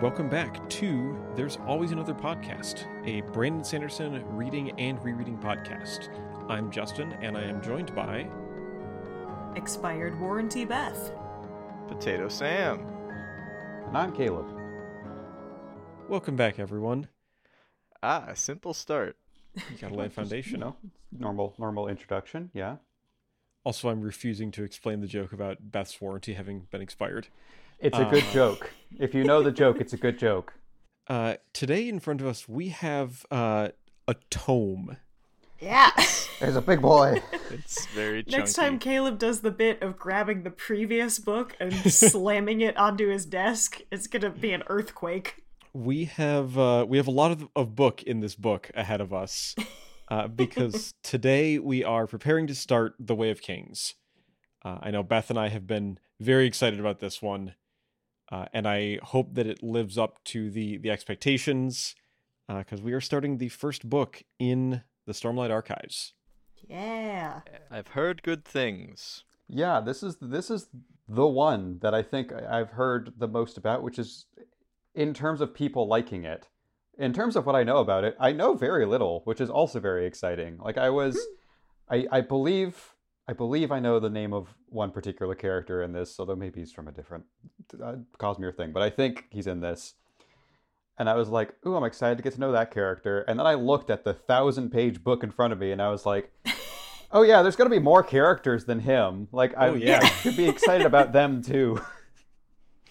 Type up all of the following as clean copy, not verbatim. Welcome back to There's Always Another Podcast, a Brandon Sanderson reading and rereading podcast. I'm Justin, and I am joined by... Expired Warranty Beth. Potato Sam. And I'm Caleb. Welcome back, everyone. A simple start. You gotta lay a foundation. No, normal introduction, yeah. Also, I'm refusing to explain the joke about Beth's warranty having been expired. It's a good joke. If you know the joke, it's a good joke. Today in front of us, we have a tome. Yeah. There's a big boy. It's very chunky. Next time Caleb does the bit of grabbing the previous book and slamming it onto his desk, it's going to be an earthquake. We have a lot of book in this book ahead of us because today we are preparing to start The Way of Kings. I know Beth and I have been very excited about this one. And I hope that it lives up to the expectations, because we are starting the first book in the Stormlight Archives. Yeah. I've heard good things. Yeah, this is the one that I think I've heard the most about, which is in terms of people liking it. In terms of what I know about it, I know very little, which is also very exciting. Like I believe I know the name of one particular character in this, although maybe he's from a different Cosmere thing, but I think he's in this. And I was like, ooh, I'm excited to get to know that character. And then I looked at the 1,000-page book in front of me, and I was like, oh yeah, there's going to be more characters than him. Like, I should be excited about them too.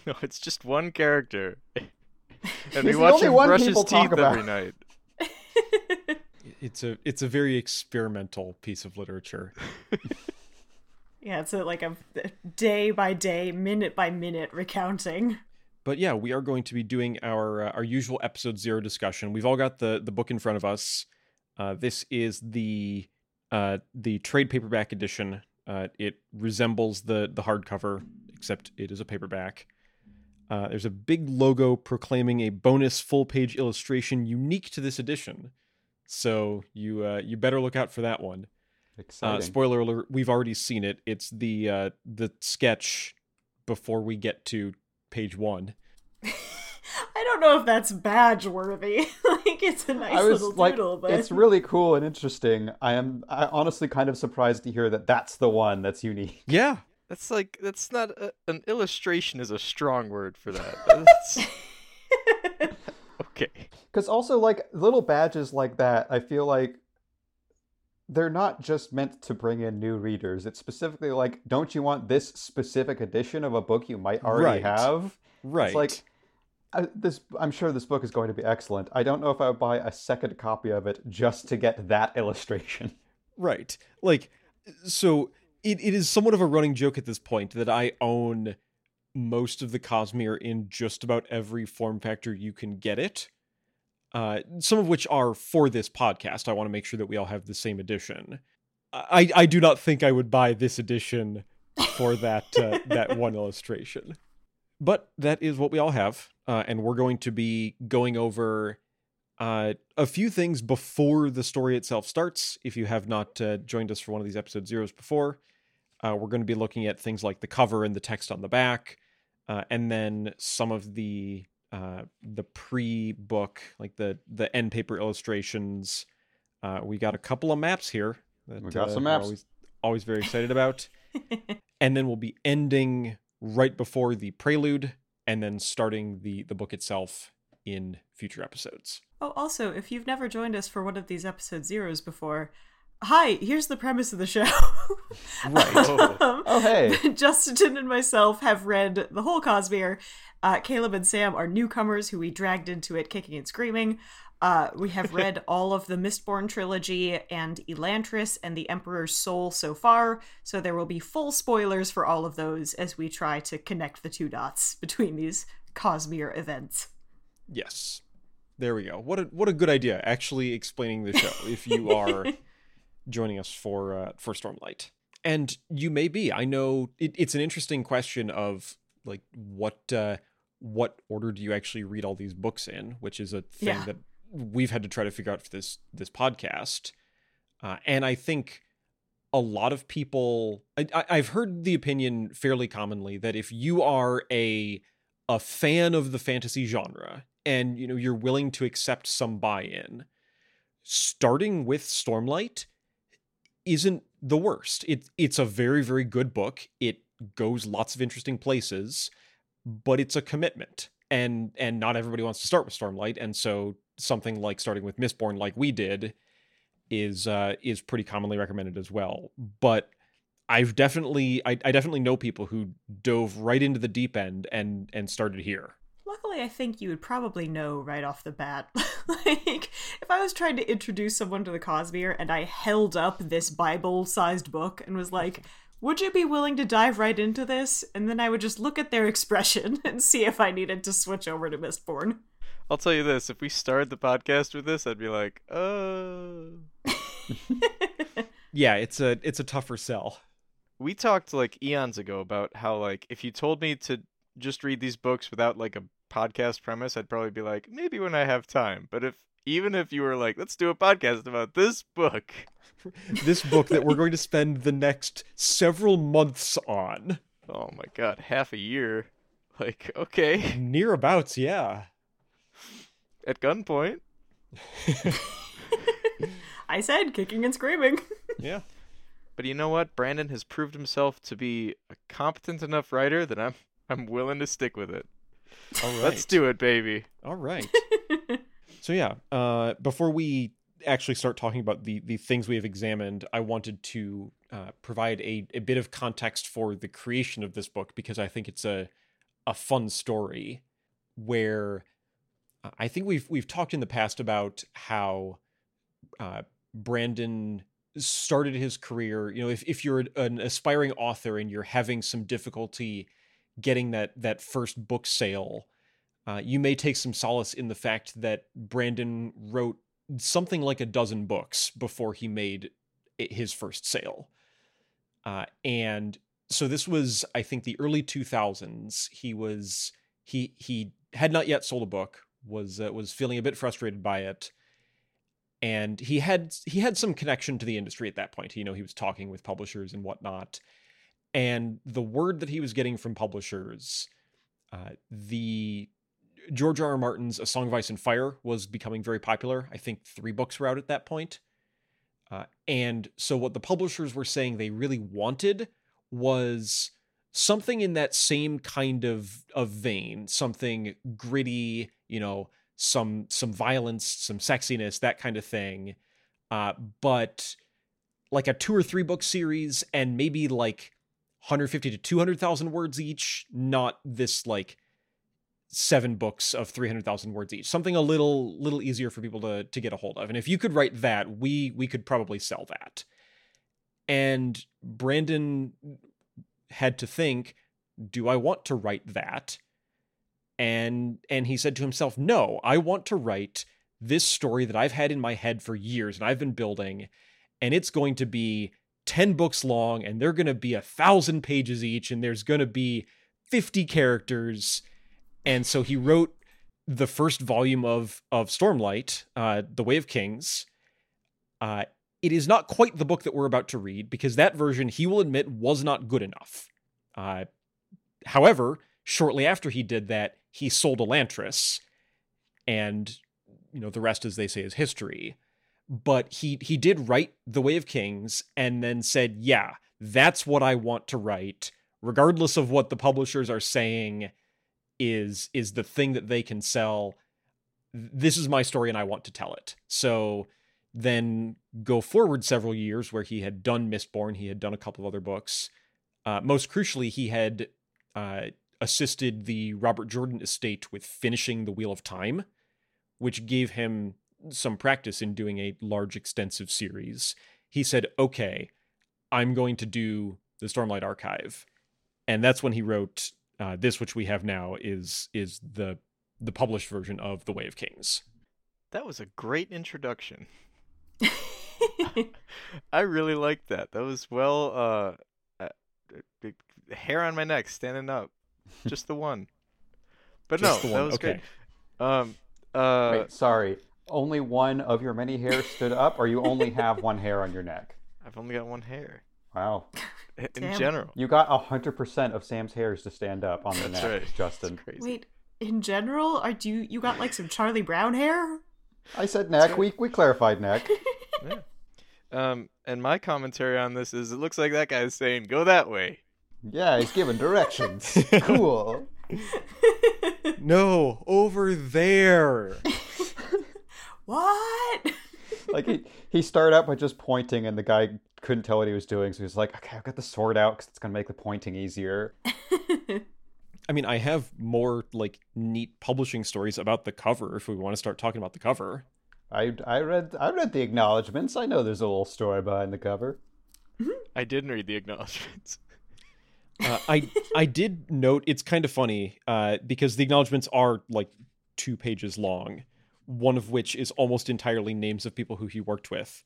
No, it's just one character. And we watch him brush his teeth every night. It's a very experimental piece of literature. Yeah, it's like a day by day, minute by minute recounting. But yeah, we are going to be doing our usual episode 0 discussion. We've all got the book in front of us. This is the trade paperback edition. It resembles the hardcover, except it is a paperback. There's a big logo proclaiming a bonus full page illustration unique to this edition. So you better look out for that one. Exciting. Spoiler alert, we've already seen it. It's the sketch before we get to page 1. I don't know if that's badge worthy. Like, it's a nice little doodle, but it's really cool and interesting. I honestly kind of surprised to hear that that's the one that's unique. Yeah. That's not an illustration is a strong word for that. That's... Okay. Because also, like, little badges like that, I feel like they're not just meant to bring in new readers. It's specifically like, don't you want this specific edition of a book you might already have? Right. It's like, I'm sure this book is going to be excellent. I don't know if I would buy a second copy of it just to get that illustration. Right. Like, so it is somewhat of a running joke at this point that I own most of the Cosmere in just about every form factor you can get it, some of which are for this podcast. I want to make sure that we all have the same edition. I do not think I would buy this edition for that one illustration, but that is what we all have, and we're going to be going over a few things before the story itself starts. If you have not joined us for one of these episode 0s before, we're going to be looking at things like the cover and the text on the back, and then some of the pre-book, like the end paper illustrations. We got a couple of maps here. We got some maps. We're always very excited about. And then we'll be ending right before the prelude, and then starting the book itself in future episodes. Oh, also, if you've never joined us for one of these episode 0s before, hi, here's the premise of the show. Right. Oh, hey. Justin and myself have read the whole Cosmere. Caleb and Sam are newcomers who we dragged into it kicking and screaming. We have read all of the Mistborn trilogy and Elantris and The Emperor's Soul so far, so there will be full spoilers for all of those as we try to connect the two dots between these Cosmere events. Yes. There we go. What a good idea, actually explaining the show, if you are... joining us for Stormlight. And you may be. I know it's an interesting question of like what order do you actually read all these books in, which is a thing that we've had to try to figure out for this podcast. And I think a lot of people, I've heard the opinion fairly commonly that if you are a a fan of the fantasy genre and, you know, you're willing to accept some buy-in, starting with Stormlight isn't the worst. It's a very, very good book. It goes lots of interesting places, but it's a commitment. And not everybody wants to start with Stormlight. And so something like starting with Mistborn, like we did, is pretty commonly recommended as well. But I definitely know people who dove right into the deep end and started here. Luckily, I think you would probably know right off the bat. Like, if I was trying to introduce someone to the Cosmere and I held up this Bible-sized book and was like, would you be willing to dive right into this? And then I would just look at their expression and see if I needed to switch over to Mistborn. I'll tell you this, if we started the podcast with this, I'd be like, oh. Yeah, it's a tougher sell. We talked like eons ago about how, like, if you told me to just read these books without like a podcast premise, I'd probably be like, maybe when I have time. But if you were like, let's do a podcast about this book. This book that we're going to spend the next several months on. Oh my god, half a year. Like, okay. Nearabouts, yeah. At gunpoint. I said kicking and screaming. Yeah. But you know what? Brandon has proved himself to be a competent enough writer that I'm willing to stick with it. All right. Let's do it, baby. All right. So yeah, before we actually start talking about the things we have examined, I wanted to provide a bit of context for the creation of this book, because I think it's a fun story where I think we've talked in the past about how Brandon started his career. You know, if you're an aspiring author and you're having some difficulty getting that first book sale, you may take some solace in the fact that Brandon wrote something like a dozen books before he made his first sale. And so this was, I think, the early 2000s. He had not yet sold a book, was feeling a bit frustrated by it. And he had some connection to the industry at that point. You know, he was talking with publishers and whatnot. And the word that he was getting from publishers, the George R. R. Martin's A Song of Ice and Fire was becoming very popular. I think 3 books were out at that point. And so what the publishers were saying they really wanted was something in that same kind of vein, something gritty, you know, some violence, some sexiness, that kind of thing. But like a 2 or 3 book series and maybe like 150 to 200,000 words each, not this like 7 books of 300,000 words each. Something a little easier for people to get a hold of. And if you could write that, we could probably sell that. And Brandon had to think, do I want to write that? And he said to himself, no, I want to write this story that I've had in my head for years and I've been building, and it's going to be 10 books long and they're going to be 1,000 pages each and there's going to be 50 characters. And so he wrote the first volume of Stormlight, The Way of Kings. It is not quite the book that we're about to read, because that version, he will admit, was not good enough. However, shortly after he did that, he sold Elantris, and, you know, the rest, as they say, is history. But he did write The Way of Kings and then said, yeah, that's what I want to write, regardless of what the publishers are saying is the thing that they can sell. This is my story and I want to tell it. So then go forward several years where he had done Mistborn, he had done a couple of other books. Most crucially, he had assisted the Robert Jordan estate with finishing The Wheel of Time, which gave him some practice in doing a large, extensive series. He said, okay, I'm going to do the Stormlight Archive. And that's when he wrote... this, which we have now, is the published version of The Way of Kings. That was a great introduction. I really liked that. That was well, hair on my neck, standing up. Just the one. But no, that was okay. Great. Wait, sorry. Only one of your many hairs stood up, or you only have one hair on your neck? I've only got one hair. Wow. In general. You got 100% of Sam's hairs to stand up on the neck, right. Justin. Wait, in general? You got like some Charlie Brown hair? I said neck. Right. We clarified neck. Yeah. And my commentary on this is it looks like that guy is saying, go that way. Yeah, he's giving directions. Cool. No, over there. What? Like he started out by just pointing and the guy couldn't tell what he was doing. So he was like, okay, I've got the sword out because it's going to make the pointing easier. I mean, I have more like neat publishing stories about the cover if we want to start talking about the cover. I read the acknowledgments. I know there's a little story behind the cover. Mm-hmm. I didn't read the acknowledgments. I did note it's kind of funny because the acknowledgments are like 2 pages long, one of which is almost entirely names of people who he worked with.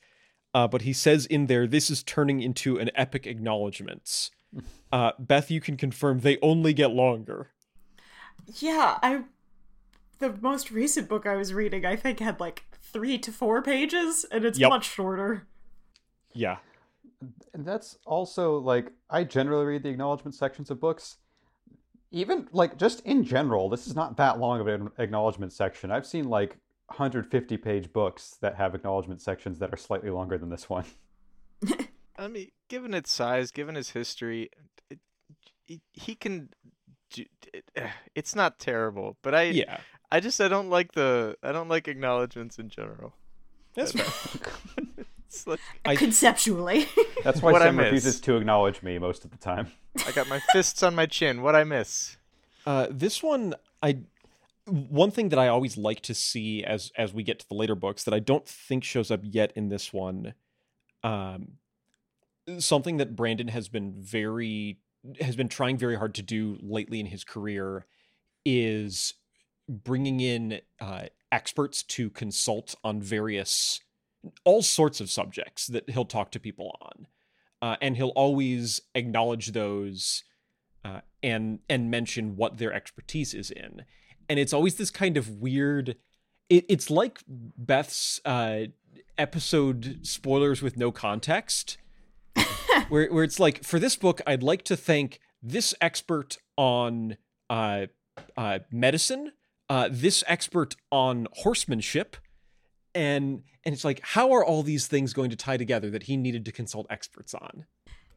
But he says in there, this is turning into an epic acknowledgments. Beth, you can confirm they only get longer. Yeah, the most recent book I was reading, I think, had like 3 to 4 pages, and it's much shorter. Yeah. And that's also, like, I generally read the acknowledgement sections of books. Even, like, just in general, this is not that long of an acknowledgement section. I've seen, like, 150-page books that have acknowledgement sections that are slightly longer than this one. I mean, given its size, given his history, he can... It's not terrible, but I don't like acknowledgements in general. That's fair. It's like, conceptually. That's why Sam refuses to acknowledge me most of the time. I got my fists on my chin. What I miss? This one, one thing that I always like to see as we get to the later books that I don't think shows up yet in this one, something that Brandon has been trying very hard to do lately in his career is bringing in experts to consult on all sorts of subjects that he'll talk to people on. And he'll always acknowledge those and mention what their expertise is in. And it's always this kind of weird... It's like Beth's episode spoilers with no context... Where it's like, for this book, I'd like to thank this expert on medicine, this expert on horsemanship, and it's like, how are all these things going to tie together that he needed to consult experts on?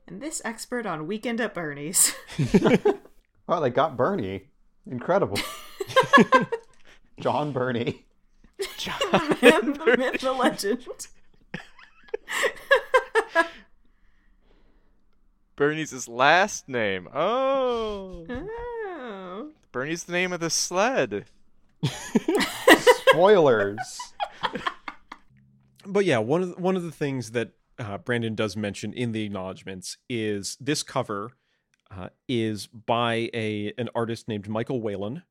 And this expert on Weekend at Bernie's. Wow, they got Bernie. Incredible. John Bernie. John the myth, the legend. Bernie's his last name. Oh. Bernie's the name of the sled. Spoilers. But yeah, one of the things that Brandon does mention in the acknowledgments is this cover is by an artist named Michael Whelan.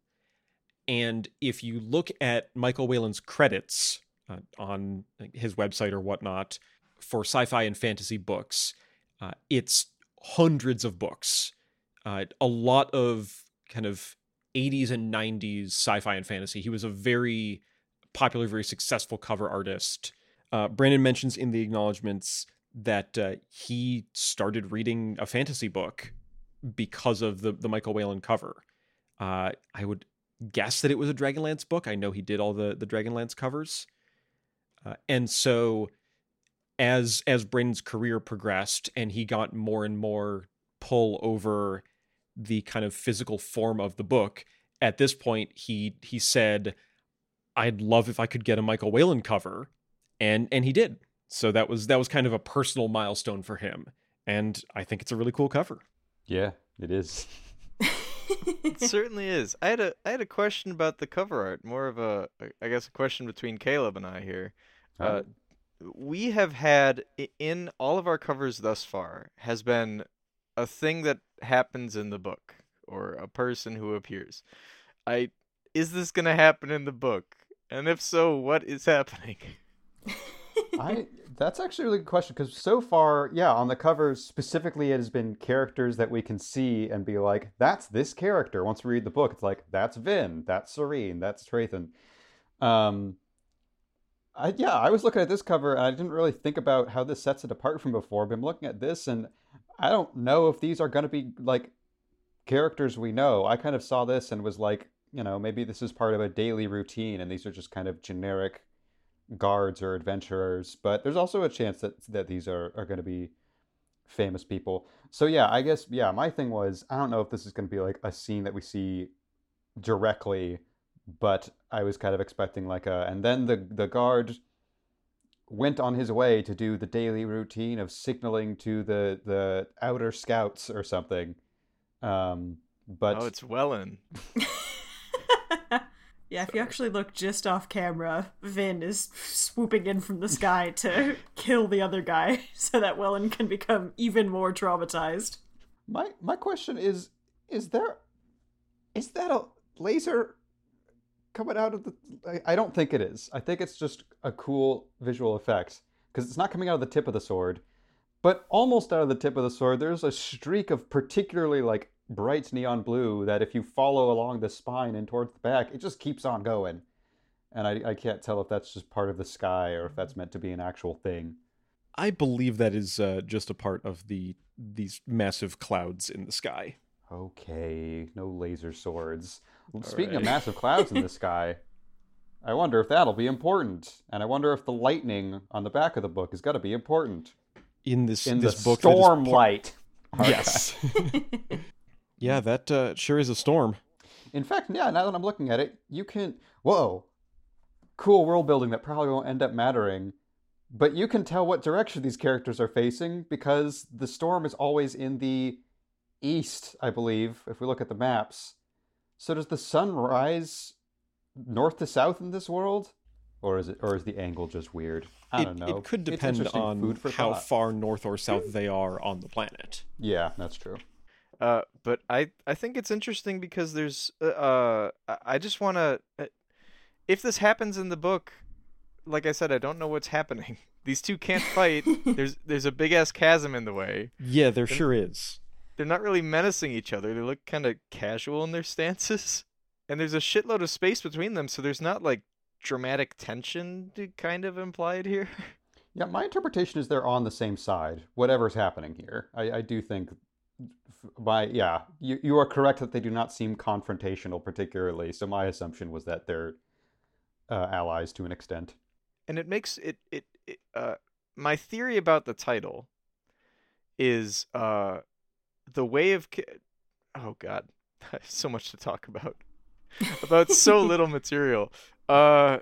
And if you look at Michael Whelan's credits on his website or whatnot for sci-fi and fantasy books, it's hundreds of books, a lot of kind of 80s and 90s sci-fi and fantasy. He was a very popular, very successful cover artist. Brandon mentions in the acknowledgments that he started reading a fantasy book because of the Michael Whelan cover. I would guess that it was a Dragonlance book. I know he did all the Dragonlance covers. And so... As Brandon's career progressed and he got more and more pull over the kind of physical form of the book, at this point he said, "I'd love if I could get a Michael Whelan cover," and he did. So that was kind of a personal milestone for him, and I think it's a really cool cover. Yeah, it is. It certainly is. I had a question about the cover art, more of a, I guess, a question between Caleb and I here. We have had, in all of our covers thus far, has been a thing that happens in the book, or a person who appears. Is this going to happen in the book? And if so, what is happening? That's actually a really good question, because so far, yeah, on the covers specifically, it has been characters that we can see and be like, that's this character. Once we read the book, it's like, that's Vin, that's Serene, that's Trathan. I was looking at this cover and I didn't really think about how this sets it apart from before, but I'm looking at this and I don't know if these are going to be like characters we know. I kind of saw this and was like, you know, maybe this is part of a daily routine and these are just kind of generic guards or adventurers, but there's also a chance that these are going to be famous people. So yeah, I guess, yeah, my thing was, I don't know if this is going to be like a scene that we see directly, but I was kind of expecting like and then the guard went on his way to do the daily routine of signaling to the outer scouts or something. But oh, it's Whelan. Yeah, if you actually look just off camera, Vin is swooping in from the sky to kill the other guy so that Whelan can become even more traumatized. My question is that a laser coming out of the... I don't think it is. I think it's just a cool visual effect because it's not coming out of the tip of the sword, but almost out of the tip of the sword, there's a streak of particularly like bright neon blue that if you follow along the spine and towards the back, it just keeps on going. And I can't tell if that's just part of the sky or if that's meant to be an actual thing. I believe that is just a part of these massive clouds in the sky. Okay, no laser swords. Speaking of massive clouds in the sky, I wonder if that'll be important. And I wonder if the lightning on the back of the book is got to be important. In this book. Stormlight. Yes. Yeah, that sure is a storm. In fact, yeah, now that I'm looking at it, you can... Whoa. Cool world building that probably won't end up mattering. But you can tell what direction these characters are facing because the storm is always in the east, I believe, if we look at the maps. So does the sun rise north to south in this world? Or is the angle just weird? I don't know. It could depend on how far north or south they are on the planet. Yeah, that's true. But I think it's interesting because there's... I just want to... if this happens in the book, like I said, I don't know what's happening. These two can't fight. There's a big-ass chasm in the way. Yeah, there sure is. They're not really menacing each other. They look kind of casual in their stances. And there's a shitload of space between them, so there's not, like, dramatic tension kind of implied here. Yeah, my interpretation is they're on the same side, whatever's happening here. I do think you are correct that they do not seem confrontational particularly, so my assumption was that they're allies to an extent. And it makes it my theory about the title is... The Way of... Oh, God. I have so much to talk about. About so little material. Another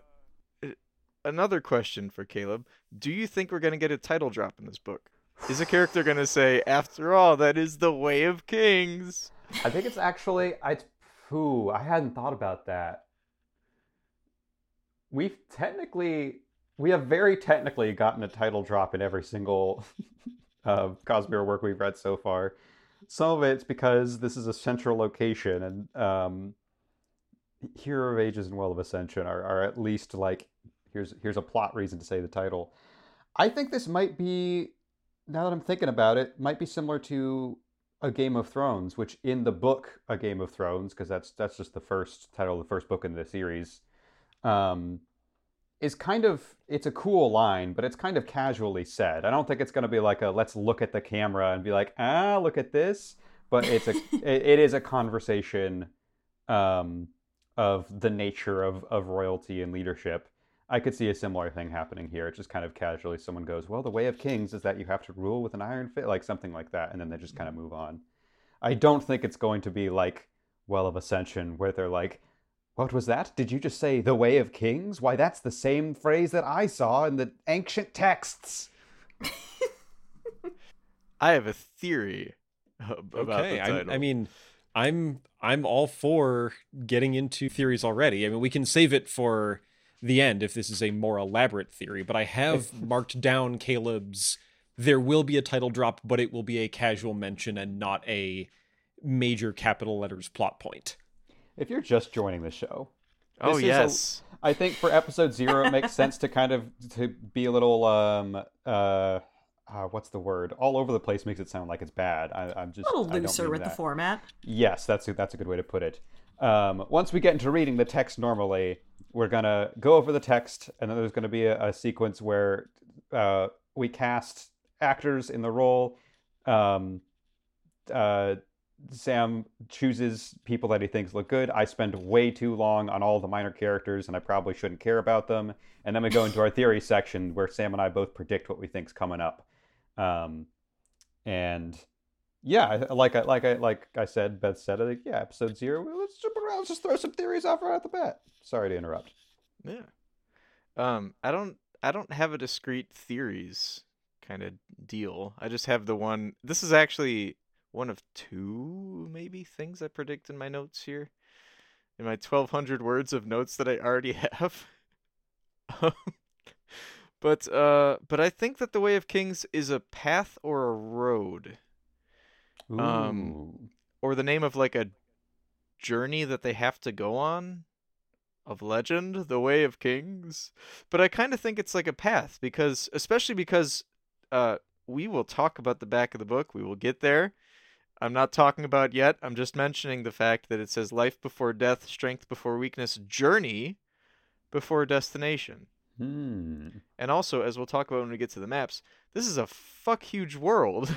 question for Caleb. Do you think we're going to get a title drop in this book? Is a character going to say, after all, that is the Way of Kings? I think it's actually... I hadn't thought about that. We have very technically gotten a title drop in every single Cosmere work we've read so far. Some of it's because this is a central location, and Hero of Ages and Well of Ascension are at least like, here's a plot reason to say the title. I think this might be, now that I'm thinking about it, might be similar to A Game of Thrones, which in the book A Game of Thrones, because that's just the first title of the first book in the series, is kind of, it's a cool line, but it's kind of casually said. I don't think it's going to be like a let's look at the camera and be like, look at this. But it's it is a conversation of the nature of royalty and leadership. I could see a similar thing happening here. It's just kind of casually someone goes, well, the way of kings is that you have to rule with an iron fist, like something like that. And then they just kind of move on. I don't think it's going to be like Well of Ascension where they're like, what was that? Did you just say the Way of Kings? Why, that's the same phrase that I saw in the ancient texts. I have a theory about the title. I'm all for getting into theories already. I mean, we can save it for the end if this is a more elaborate theory, but I have marked down Caleb's, there will be a title drop, but it will be a casual mention and not a major capital letters plot point. If you're just joining the show, I think for episode 0, it makes sense to kind of to be a little what's the word? All over the place makes it sound like it's bad. I'm just a little looser with that. The format. Yes, that's a good way to put it. Once we get into reading the text normally, we're gonna go over the text, and then there's gonna be a sequence where we cast actors in the role. Sam chooses people that he thinks look good. I spend way too long on all the minor characters, and I probably shouldn't care about them. And then we go into our theory section where Sam and I both predict what we think's coming up. And yeah, like I said, Beth said, I think, yeah, episode 0. Let's jump around. Let's just throw some theories off right off the bat. Sorry to interrupt. Yeah. I don't have a discrete theories kind of deal. I just have the one. This is actually one of two, maybe, things I predict in my notes here. In my 1,200 words of notes that I already have. But I think that The Way of Kings is a path or a road. Ooh. Or the name of like a journey that they have to go on. Of legend, The Way of Kings. But I kind of think it's like a path, because, especially because we will talk about the back of the book. We will get there. I'm not talking about yet. I'm just mentioning the fact that it says life before death, strength before weakness, journey before destination. Hmm. And also, as we'll talk about when we get to the maps, this is a fuck huge world.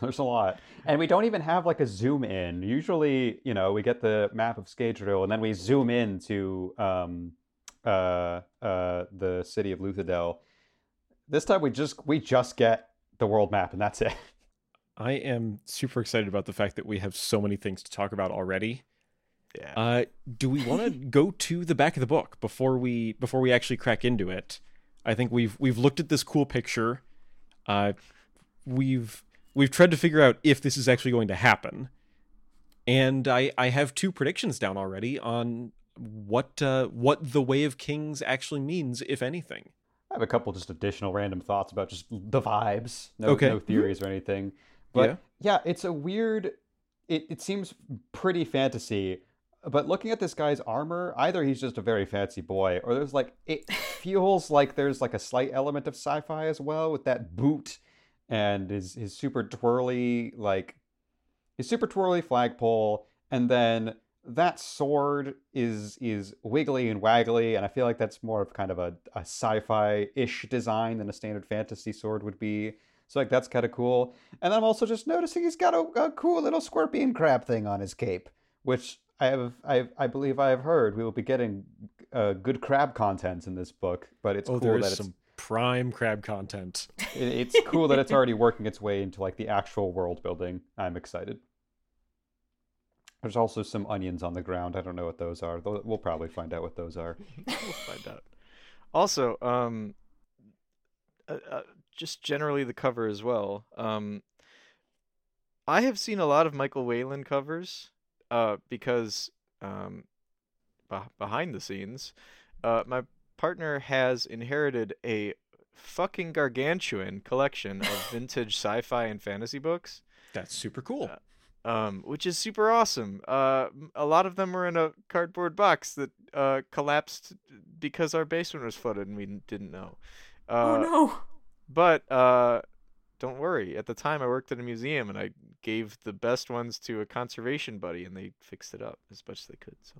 There's a lot. And we don't even have like a zoom in. Usually, you know, we get the map of Skadriel and then we zoom in to the city of Luthadel. This time we just get the world map and that's it. I am super excited about the fact that we have so many things to talk about already. Yeah. Do we want to go to the back of the book before we actually crack into it? I think we've looked at this cool picture. We've tried to figure out if this is actually going to happen. And I have two predictions down already on what the Way of Kings actually means, if anything. I have a couple just additional random thoughts about just the vibes. No theories or anything. But yeah it's a weird... It seems pretty fantasy. But looking at this guy's armor, either he's just a very fancy boy, or there's like... It feels like there's like a slight element of sci-fi as well with that boot... And his super twirly, like, his super twirly flagpole. And then that sword is wiggly and waggly. And I feel like that's more of kind of a sci-fi-ish design than a standard fantasy sword would be. So, like, that's kind of cool. And I'm also just noticing he's got a cool little scorpion crab thing on his cape, which I believe I have heard we will be getting good crab content in this book. But it's cool that it's... prime crab content. It's cool that it's already working its way into like the actual world building. I'm excited. There's also some onions on the ground. I don't know what those are. We'll probably find out what those are. We'll find out. Also, just generally the cover as well. I have seen a lot of Michael Whelan covers because behind the scenes, my partner has inherited a fucking gargantuan collection of vintage sci-fi and fantasy books. That's super cool. Which is super awesome. A lot of them were in a cardboard box that collapsed because our basement was flooded and we didn't know. Oh no! But don't worry. At the time, I worked at a museum and I gave the best ones to a conservation buddy and they fixed it up as much as they could. So,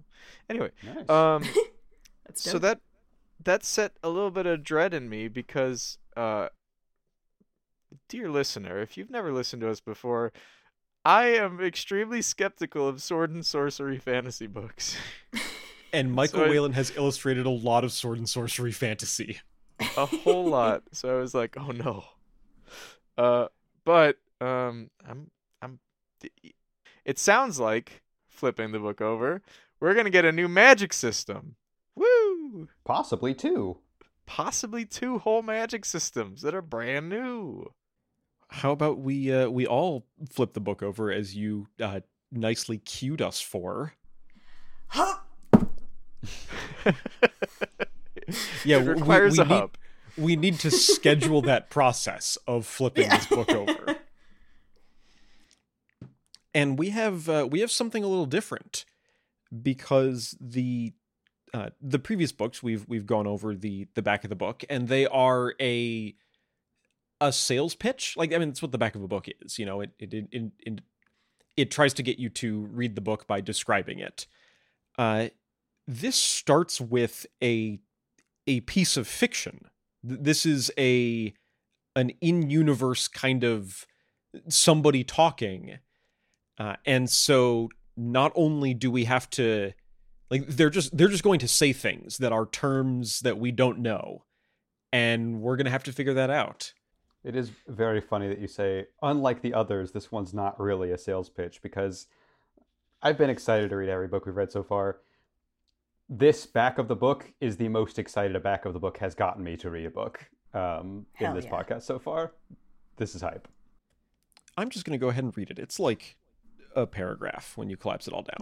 anyway, nice. That's dope. So that set a little bit of dread in me because, dear listener, if you've never listened to us before, I am extremely skeptical of sword and sorcery fantasy books. And Michael Whelan has illustrated a lot of sword and sorcery fantasy. A whole lot. So I was like, oh no. It sounds like, flipping the book over, we're going to get a new magic system. Possibly two whole magic systems that are brand new. How about we all flip the book over as you nicely cued us for? Huh? Yeah, it requires a hub. We need to schedule that process of flipping this book over. And we have something a little different because the previous books we've gone over the back of the book, and they are a sales pitch. Like, I mean, that's what the back of a book is. You know, it tries to get you to read the book by describing it. This starts with a piece of fiction. This is an in-universe kind of somebody talking. And so not only do we have to, like, they're just going to say things that are terms that we don't know, and we're going to have to figure that out. It is very funny that you say, unlike the others, this one's not really a sales pitch, because I've been excited to read every book we've read so far. This back of the book is the most excited a back of the book has gotten me to read a book in this podcast so far. This is hype. I'm just going to go ahead and read it. It's like a paragraph when you collapse it all down.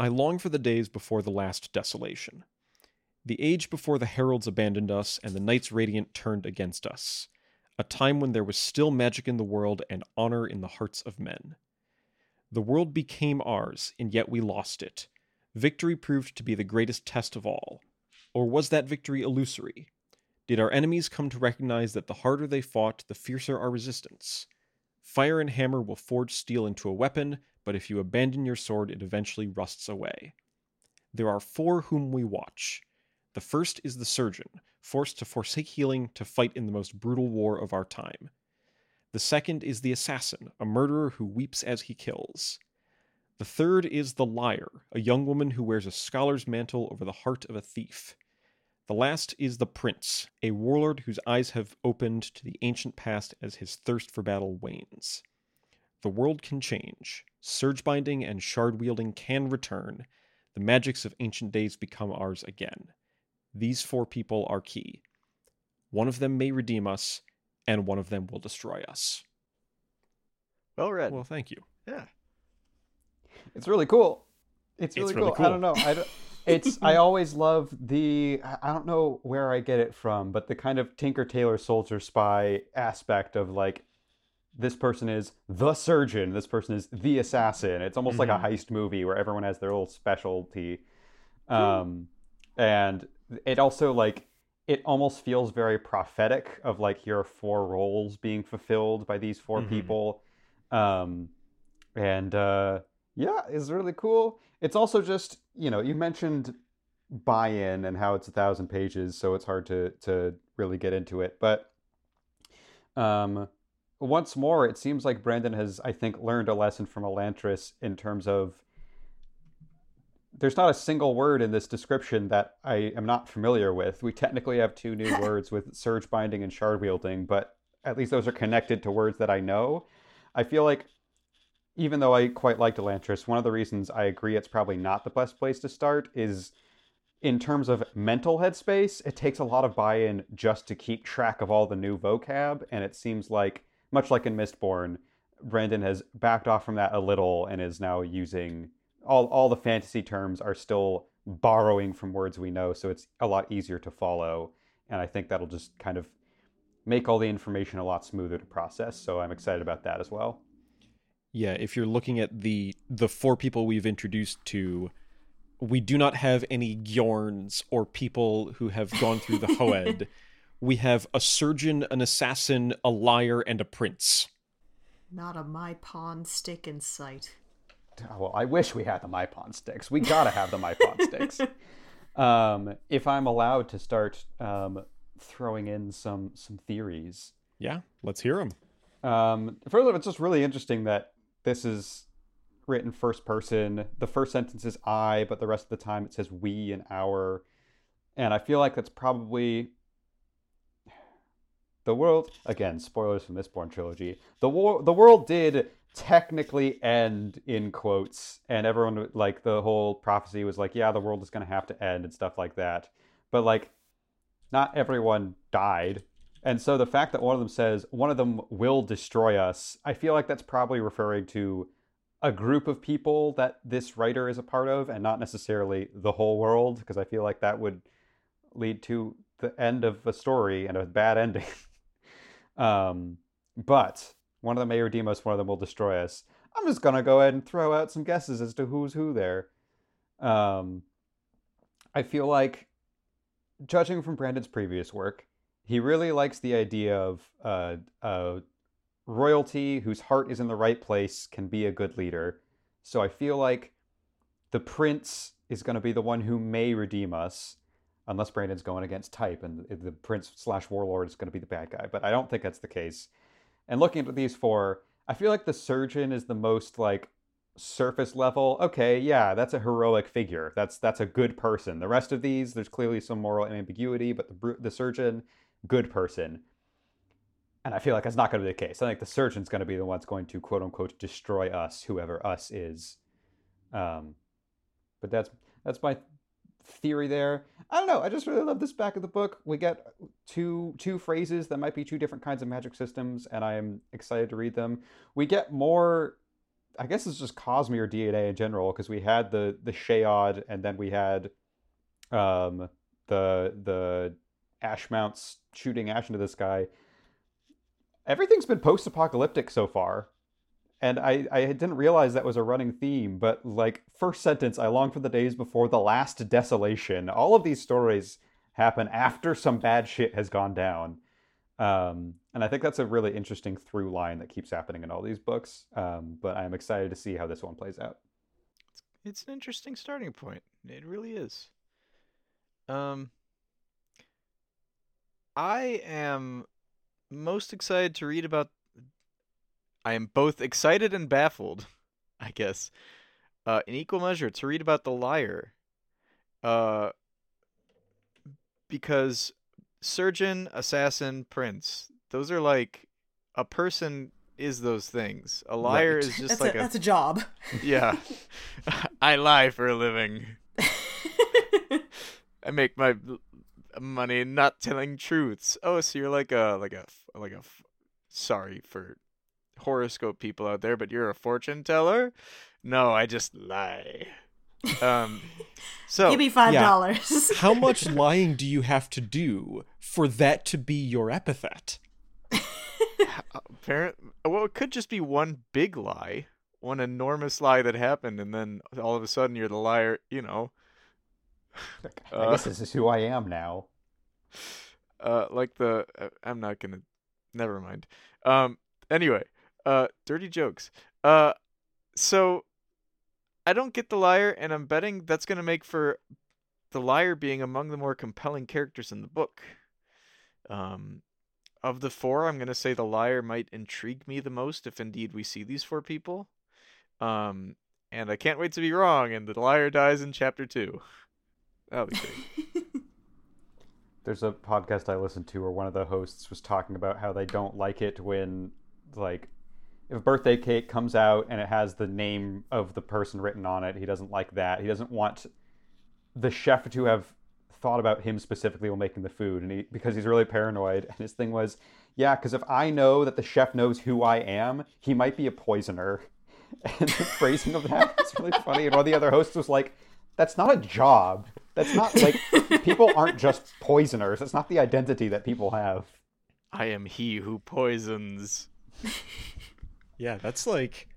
I long for the days before the last desolation. The age before the heralds abandoned us and the knights radiant turned against us. A time when there was still magic in the world and honor in the hearts of men. The world became ours, and yet we lost it. Victory proved to be the greatest test of all. Or was that victory illusory? Did our enemies come to recognize that the harder they fought, the fiercer our resistance? Fire and hammer will forge steel into a weapon, but if you abandon your sword, it eventually rusts away. There are four whom we watch. The first is the surgeon, forced to forsake healing to fight in the most brutal war of our time. The second is the assassin, a murderer who weeps as he kills. The third is the liar, a young woman who wears a scholar's mantle over the heart of a thief. The last is the prince, a warlord whose eyes have opened to the ancient past as his thirst for battle wanes. The world can change. Surgebinding and shard-wielding can return. The magics of ancient days become ours again. These four people are key. One of them may redeem us, and one of them will destroy us. Well read. Well, thank you. Yeah. It's really cool. It's really cool. I don't know. I always love the, I don't know where I get it from, but the kind of Tinker Tailor Soldier Spy aspect of, like, this person is the surgeon, this person is the assassin. It's almost like a heist movie where everyone has their little specialty. And it also, like, it almost feels very prophetic of, like, your four roles being fulfilled by these four people. Yeah, it's really cool. It's also just, you know, you mentioned buy-in and how it's 1,000 pages, so it's hard to really get into it. But once more, it seems like Brandon has, I think, learned a lesson from Elantris in terms of there's not a single word in this description that I am not familiar with. We technically have two new words with surge binding and shard wielding, but at least those are connected to words that I know. I feel like, even though I quite liked Elantris, one of the reasons I agree it's probably not the best place to start is in terms of mental headspace, it takes a lot of buy-in just to keep track of all the new vocab, and it seems like, much like in Mistborn, Brandon has backed off from that a little and is now using all the fantasy terms are still borrowing from words we know, so it's a lot easier to follow, and I think that'll just kind of make all the information a lot smoother to process, so I'm excited about that as well. Yeah, if you're looking at the four people we've introduced to, we do not have any Gjorns or people who have gone through the Hoed. We have a surgeon, an assassin, a liar, and a prince. Not a my pawn stick in sight. Oh, well, I wish we had the my pawn sticks. We gotta have the my pawn sticks. If I'm allowed to start throwing in some theories. Yeah, let's hear them. First of all, it's just really interesting that this is written first person. The first sentence is I, but the rest of the time it says we and our. And I feel like that's probably the world. Again, spoilers from Mistborn trilogy. The world did technically end in quotes, and everyone, like, the whole prophecy was like, yeah, the world is going to have to end and stuff like that. But, like, not everyone died. And so the fact that one of them says, one of them will destroy us, I feel like that's probably referring to a group of people that this writer is a part of and not necessarily the whole world, because I feel like that would lead to the end of a story and a bad ending. But one of them may redeem us, one of them will destroy us. I'm just going to go ahead and throw out some guesses as to who's who there. I feel like, judging from Brandon's previous work, he really likes the idea of royalty whose heart is in the right place can be a good leader. So I feel like the prince is going to be the one who may redeem us, unless Brandon's going against type and the prince / warlord is going to be the bad guy. But I don't think that's the case. And looking at these four, I feel like the surgeon is the most like surface level. Okay, yeah, that's a heroic figure. That's a good person. The rest of these, there's clearly some moral ambiguity, but the surgeon, good person. And I feel like that's not going to be the case. I think the surgeon's going to be the one that's going to quote unquote destroy us, whoever us is. But that's my theory there. I don't know. I just really love this back of the book. We get two phrases that might be two different kinds of magic systems, and I am excited to read them. We get more, I guess it's just Cosmere DNA in general, because we had the Sheod, and then we had the Ashmounts shooting ash into the sky. Everything's been post-apocalyptic so far. And I didn't realize that was a running theme, but like first sentence, I long for the days before the last desolation. All of these stories happen after some bad shit has gone down. And I think that's a really interesting through line that keeps happening in all these books. But I'm excited to see how this one plays out. It's an interesting starting point. It really is. I am both excited and baffled, I guess, in equal measure to read about the liar, because surgeon, assassin, prince, those are like, a person is those things. A liar right. is just that's like a... That's a job. Yeah. I lie for a living. I make my money not telling truths. Oh, so you're like a, sorry for... horoscope people out there, but you're a fortune teller? No, I just lie. So give me $5. Yeah. How much lying do you have to do for that to be your epithet? Well, it could just be one big lie, one enormous lie that happened, and then all of a sudden you're the liar, you know. I guess this is who I am now. I'm not gonna... Never mind. Anyway. Dirty jokes. So I don't get the liar, and I'm betting that's going to make for the liar being among the more compelling characters in the book. Of the four, I'm going to say the liar might intrigue me the most, if indeed we see these four people. And I can't wait to be wrong, and the liar dies in chapter 2. That'll be great. There's a podcast I listened to where one of the hosts was talking about how they don't like it when, like, if a birthday cake comes out and it has the name of the person written on it, he doesn't like that. He doesn't want the chef to have thought about him specifically while making the food, and because he's really paranoid. And his thing was, yeah, because if I know that the chef knows who I am, he might be a poisoner. And the phrasing of that is really funny. And one of the other hosts was like, that's not a job. That's not like, people aren't just poisoners. That's not the identity that people have. I am he who poisons. Yeah, that's like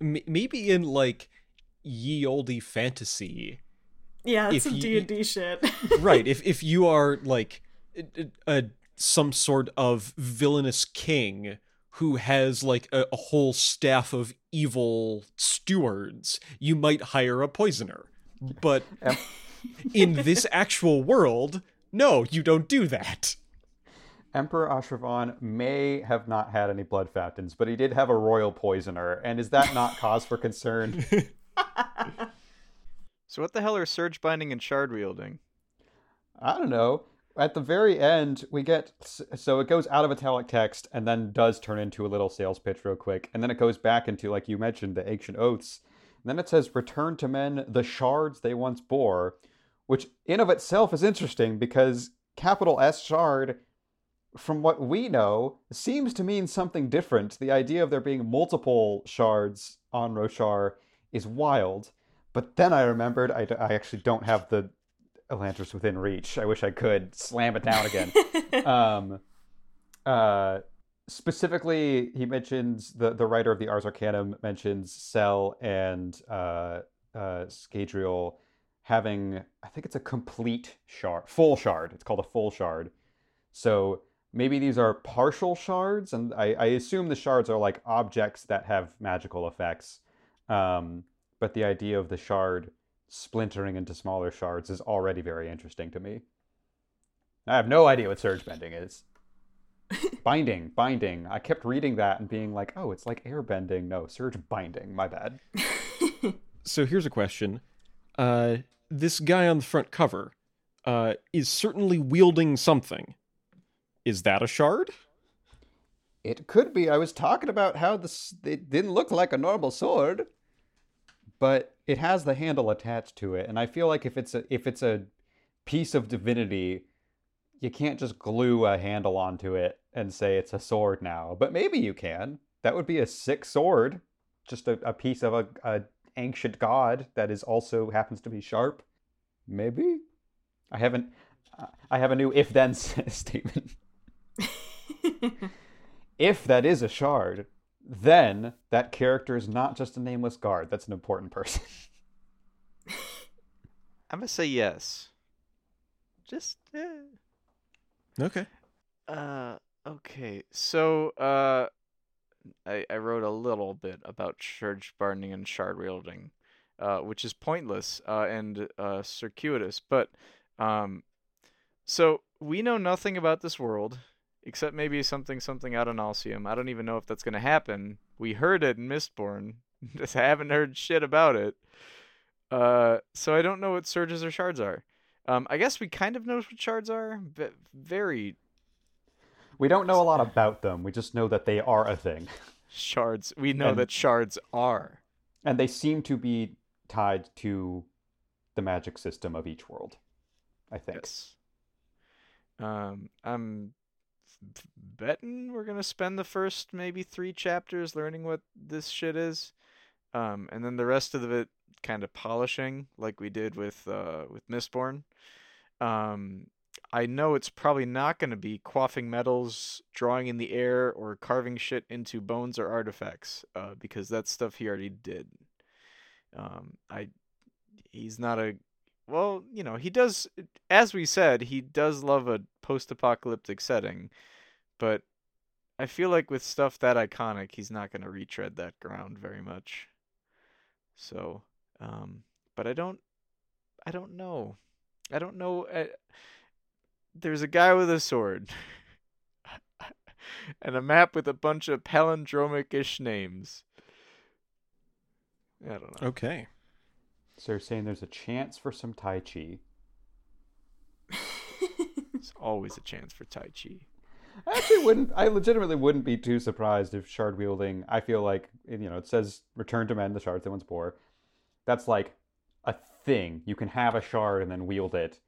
maybe in like ye olde fantasy. Yeah, it's some D&D shit. Right, if you are like a some sort of villainous king who has like a whole staff of evil stewards, you might hire a poisoner. But in this actual world, no, you don't do that. Emperor Ashravan may have not had any blood fountains, but he did have a royal poisoner. And is that not cause for concern? So what the hell are surge binding and shard wielding? I don't know. At the very end, we get... So it goes out of italic text and then does turn into a little sales pitch real quick. And then it goes back into, like you mentioned, the ancient oaths. And then it says, return to men the shards they once bore, which in of itself is interesting because capital S shard... from what we know, seems to mean something different. The idea of there being multiple shards on Roshar is wild. But then I remembered, I actually don't have the Elantris within reach. I wish I could slam it down again. Specifically, he mentions, the writer of the Ars Arcanum mentions Cell and Scadrial having, I think it's a complete shard, full shard. It's called a full shard. So... maybe these are partial shards, and I assume the shards are like objects that have magical effects. But the idea of the shard splintering into smaller shards is already very interesting to me. I have no idea what surge bending is. Binding. I kept reading that and being like, oh, it's like airbending. No, surge binding. My bad. So here's a question. This guy on the front cover is certainly wielding something. Is that a shard? It could be. I was talking about how this, it didn't look like a normal sword, but it has the handle attached to it. And I feel like if it's a piece of divinity, you can't just glue a handle onto it and say it's a sword now. But maybe you can. That would be a sick sword. Just a piece of a ancient god that is also happens to be sharp. Maybe. I have a new if-then statement. If that is a shard, then that character is not just a nameless guard. That's an important person. I'm going to say yes. Just, Okay. Okay. So, I wrote a little bit about surge binding and shard wielding, which is pointless and circuitous. But, so we know nothing about this world. Except maybe something out of Nalsium. I don't even know if that's going to happen. We heard it in Mistborn. Just haven't heard shit about it. So I don't know what surges or shards are. I guess we kind of know what shards are, but very... We don't know a lot about them. We just know that they are a thing. Shards. We know that shards are. And they seem to be tied to the magic system of each world, I think. Yes. I'm betting we're gonna spend the first maybe 3 chapters learning what this shit is, and then the rest of it kind of polishing like we did with Mistborn. I know it's probably not going to be quaffing metals, drawing in the air, or carving shit into bones or artifacts, because that stuff he already did. Well, you know, he does, as we said, he does love a post-apocalyptic setting, but I feel like with stuff that iconic, he's not going to retread that ground very much. So, but I don't know. I don't know. There's a guy with a sword and a map with a bunch of palindromic-ish names. I don't know. Okay. So you're saying there's a chance for some Tai Chi. There's always a chance for Tai Chi. I legitimately wouldn't be too surprised if shard wielding, I feel like, you know, it says return to mend the shards that once bore. That's like a thing. You can have a shard and then wield it.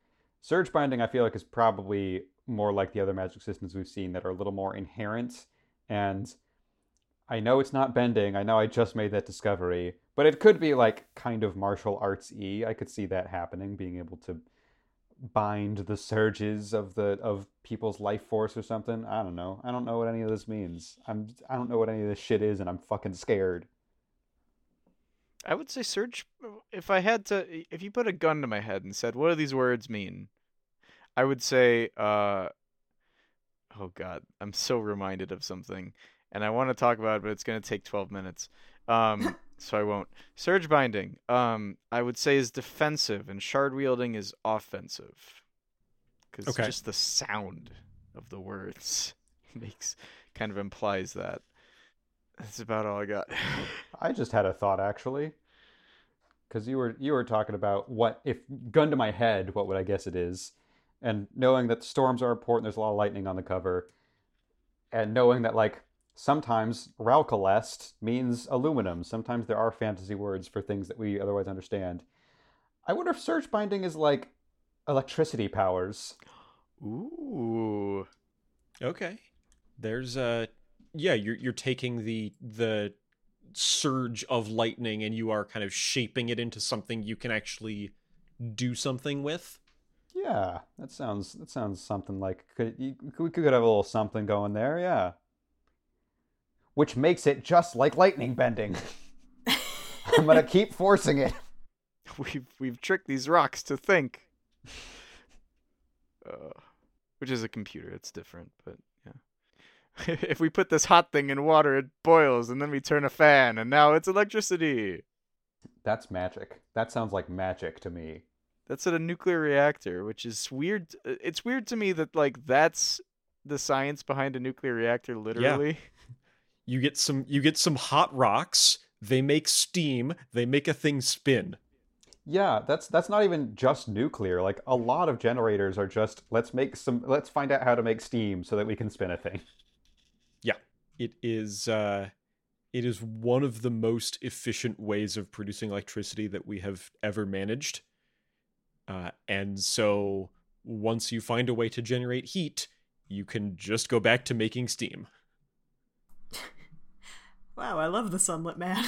Surge binding, I feel like, is probably more like the other magic systems we've seen that are a little more inherent. And I know it's not bending. I know I just made that discovery. But it could be like kind of martial arts-y. I could see that happening, being able to bind the surges of people's life force or something. I don't know. I don't know what any of this means. I don't know what any of this shit is, and I'm fucking scared. I would say surge. If you put a gun to my head and said, "What do these words mean?" I would say, "Oh God, I'm so reminded of something, and I want to talk about it, but it's going to take 12 minutes." So I won't. Surge binding, I would say, is defensive, and shard wielding is offensive. Because just the sound of the words kind of implies that. That's about all I got. I just had a thought, actually. Because you were talking about what, if gun to my head, what would I guess it is? And knowing that storms are important, there's a lot of lightning on the cover. And knowing that, like, sometimes Raucalest means aluminum. Sometimes there are fantasy words for things that we otherwise understand. I wonder if surge binding is like electricity powers. Ooh. Okay. There's you're taking the surge of lightning and you are kind of shaping it into something you can actually do something with. Yeah, that sounds something like we could have a little something going there, yeah. Which makes it just like lightning bending. I'm gonna keep forcing it. We've tricked these rocks to think. Which is a computer. It's different, but yeah. If we put this hot thing in water, it boils, and then we turn a fan, and now it's electricity. That's magic. That sounds like magic to me. That's at a nuclear reactor, which is weird. It's weird to me that, like, that's the science behind a nuclear reactor, literally. Yeah. You get some hot rocks, they make steam, they make a thing spin. Yeah, that's not even just nuclear. Like, a lot of generators are just, let's find out how to make steam so that we can spin a thing. Yeah. It is one of the most efficient ways of producing electricity that we have ever managed. And so once you find a way to generate heat, you can just go back to making steam. Wow, I love the sunlit man.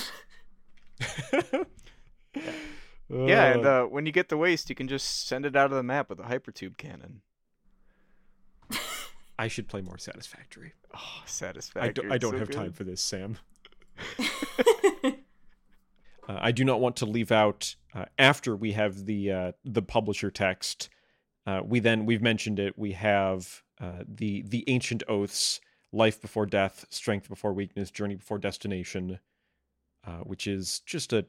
Yeah, and when you get the waste, you can just send it out of the map with a hypertube cannon. I should play more Satisfactory. Oh, Satisfactory. I don't have time for this, Sam. I do not want to leave out, after we have the publisher text, we've mentioned it, we have the ancient oaths, life before death, strength before weakness, journey before destination, which is just a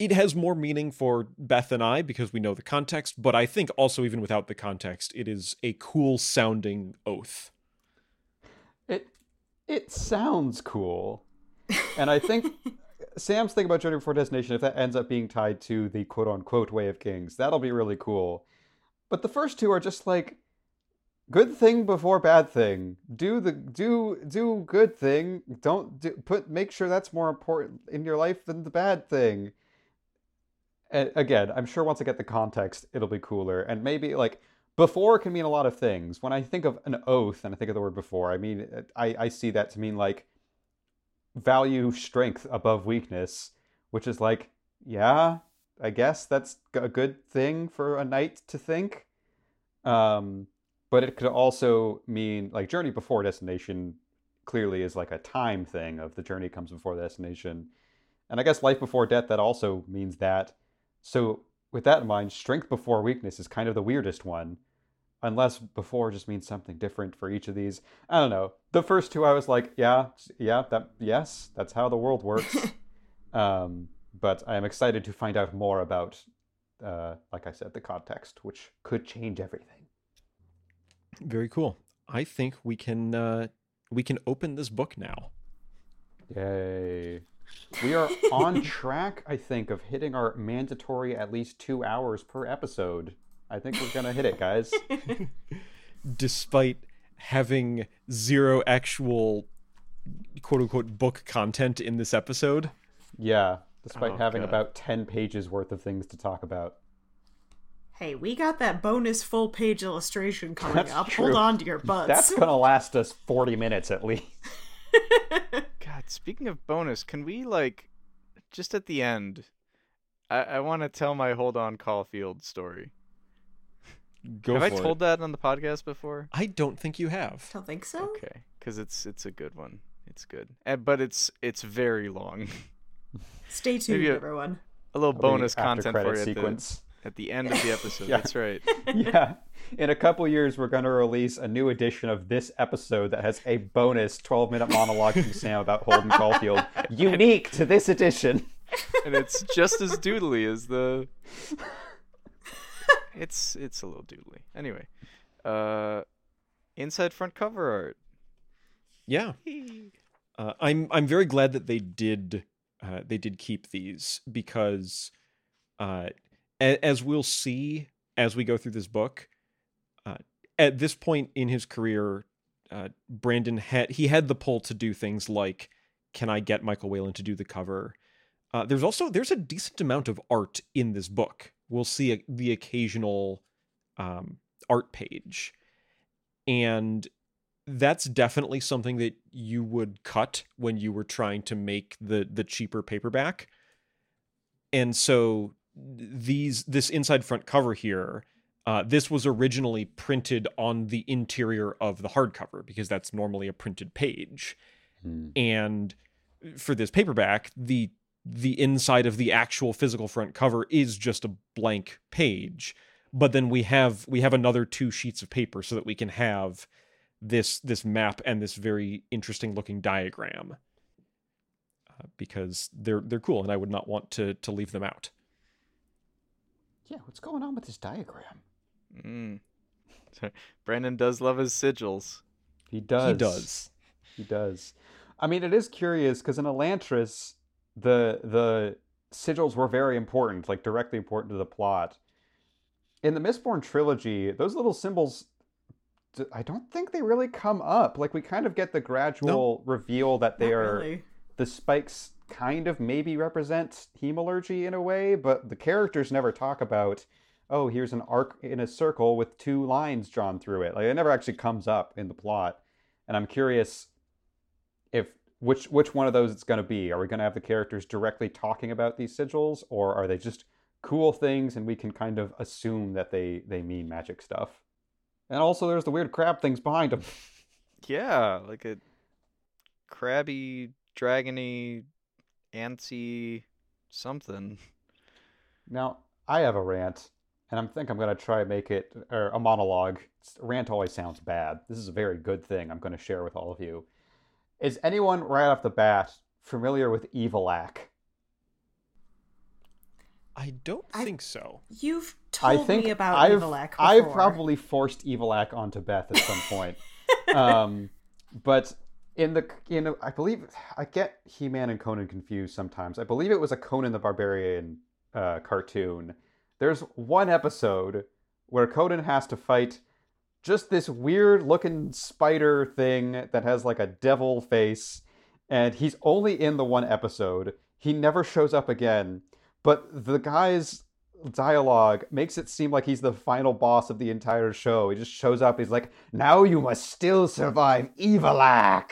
it has more meaning for Beth and I because we know the context, but I think also even without the context, it is a cool sounding oath. It sounds cool. And I think Sam's thing about Journey Before Destination, if that ends up being tied to the quote unquote Way of Kings, that'll be really cool. But the first two are just like, good thing before bad thing. Do good thing. Don't do, make sure that's more important in your life than the bad thing. And again, I'm sure once I get the context, it'll be cooler. And maybe, like, before can mean a lot of things. When I think of an oath and I think of the word before, I mean, I see that to mean, like, value strength above weakness, which is like, yeah, I guess that's a good thing for a knight to think. But it could also mean, like, journey before destination clearly is like a time thing of the journey comes before the destination. And I guess life before death, that also means that. So with that in mind, strength before weakness is kind of the weirdest one. Unless before just means something different for each of these. I don't know. The first two I was like, yes, that's how the world works. But I am excited to find out more about, like I said, the context, which could change everything. Very cool. I think we can open this book now. Yay. We are on track, I think, of hitting our mandatory at least 2 hours per episode. I think we're going to hit it, guys. Despite having zero actual quote-unquote book content in this episode. Yeah, despite having about 10 pages worth of things to talk about. Hey, we got that bonus full-page illustration coming up. True. Hold on to your butts. That's going to last us 40 minutes at least. God, speaking of bonus, can we, like, just at the end, I want to tell my Holden Caulfield story. Go have for it. Have I told that on the podcast before? I don't think you have. Don't think so? Okay, because it's a good one. It's good. But it's very long. Stay tuned, everyone. A little bonus content for you at the end of the episode. Yeah. That's right. Yeah. In a couple years, we're going to release a new edition of this episode that has a bonus 12-minute monologue from Sam about Holden Caulfield, unique to this edition. And it's just as doodly as the... It's a little doodly. Anyway, inside front cover art. Yeah. I'm very glad that they did keep these because, as we'll see as we go through this book, at this point in his career, Brandon had the pull to do things like, can I get Michael Whelan to do the cover? There's a decent amount of art in this book. We'll see the occasional art page. And that's definitely something that you would cut when you were trying to make the cheaper paperback. And so this inside front cover here, this was originally printed on the interior of the hardcover because that's normally a printed page. Mm. And for this paperback, the inside of the actual physical front cover is just a blank page. But then we have another two sheets of paper so that we can have this map and this very interesting looking diagram because they're cool and I would not want to leave them out. Yeah, what's going on with this diagram? Brandon does love his sigils. He does. I mean, it is curious because in Elantris, the sigils were very important, like directly important to the plot. In the Mistborn trilogy, those little symbols, I don't think they really come up. Like, we kind of get the gradual reveal that they are... Really. The spikes kind of maybe represent hemallergy in a way, but the characters never talk about, oh, here's an arc in a circle with two lines drawn through it. Like, it never actually comes up in the plot. And I'm curious if which one of those it's going to be. Are we going to have the characters directly talking about these sigils, or are they just cool things and we can kind of assume that they mean magic stuff? And also there's the weird crab things behind them. Yeah, like a crabby, dragony, antsy something. Now, I have a rant, and I think I'm going to try and make it a monologue. Rant always sounds bad. This is a very good thing I'm going to share with all of you. Is anyone right off the bat familiar with Evilak? I don't think so. You've told me about Evilak before. I've probably forced Evilak onto Beth at some point. But... I believe, I get He-Man and Conan confused sometimes. I believe it was a Conan the Barbarian cartoon. There's one episode where Conan has to fight just this weird-looking spider thing that has, like, a devil face. And he's only in the one episode. He never shows up again. But the guy's dialogue makes it seem like he's the final boss of the entire show. He just shows up. He's like, now you must still survive Evilak.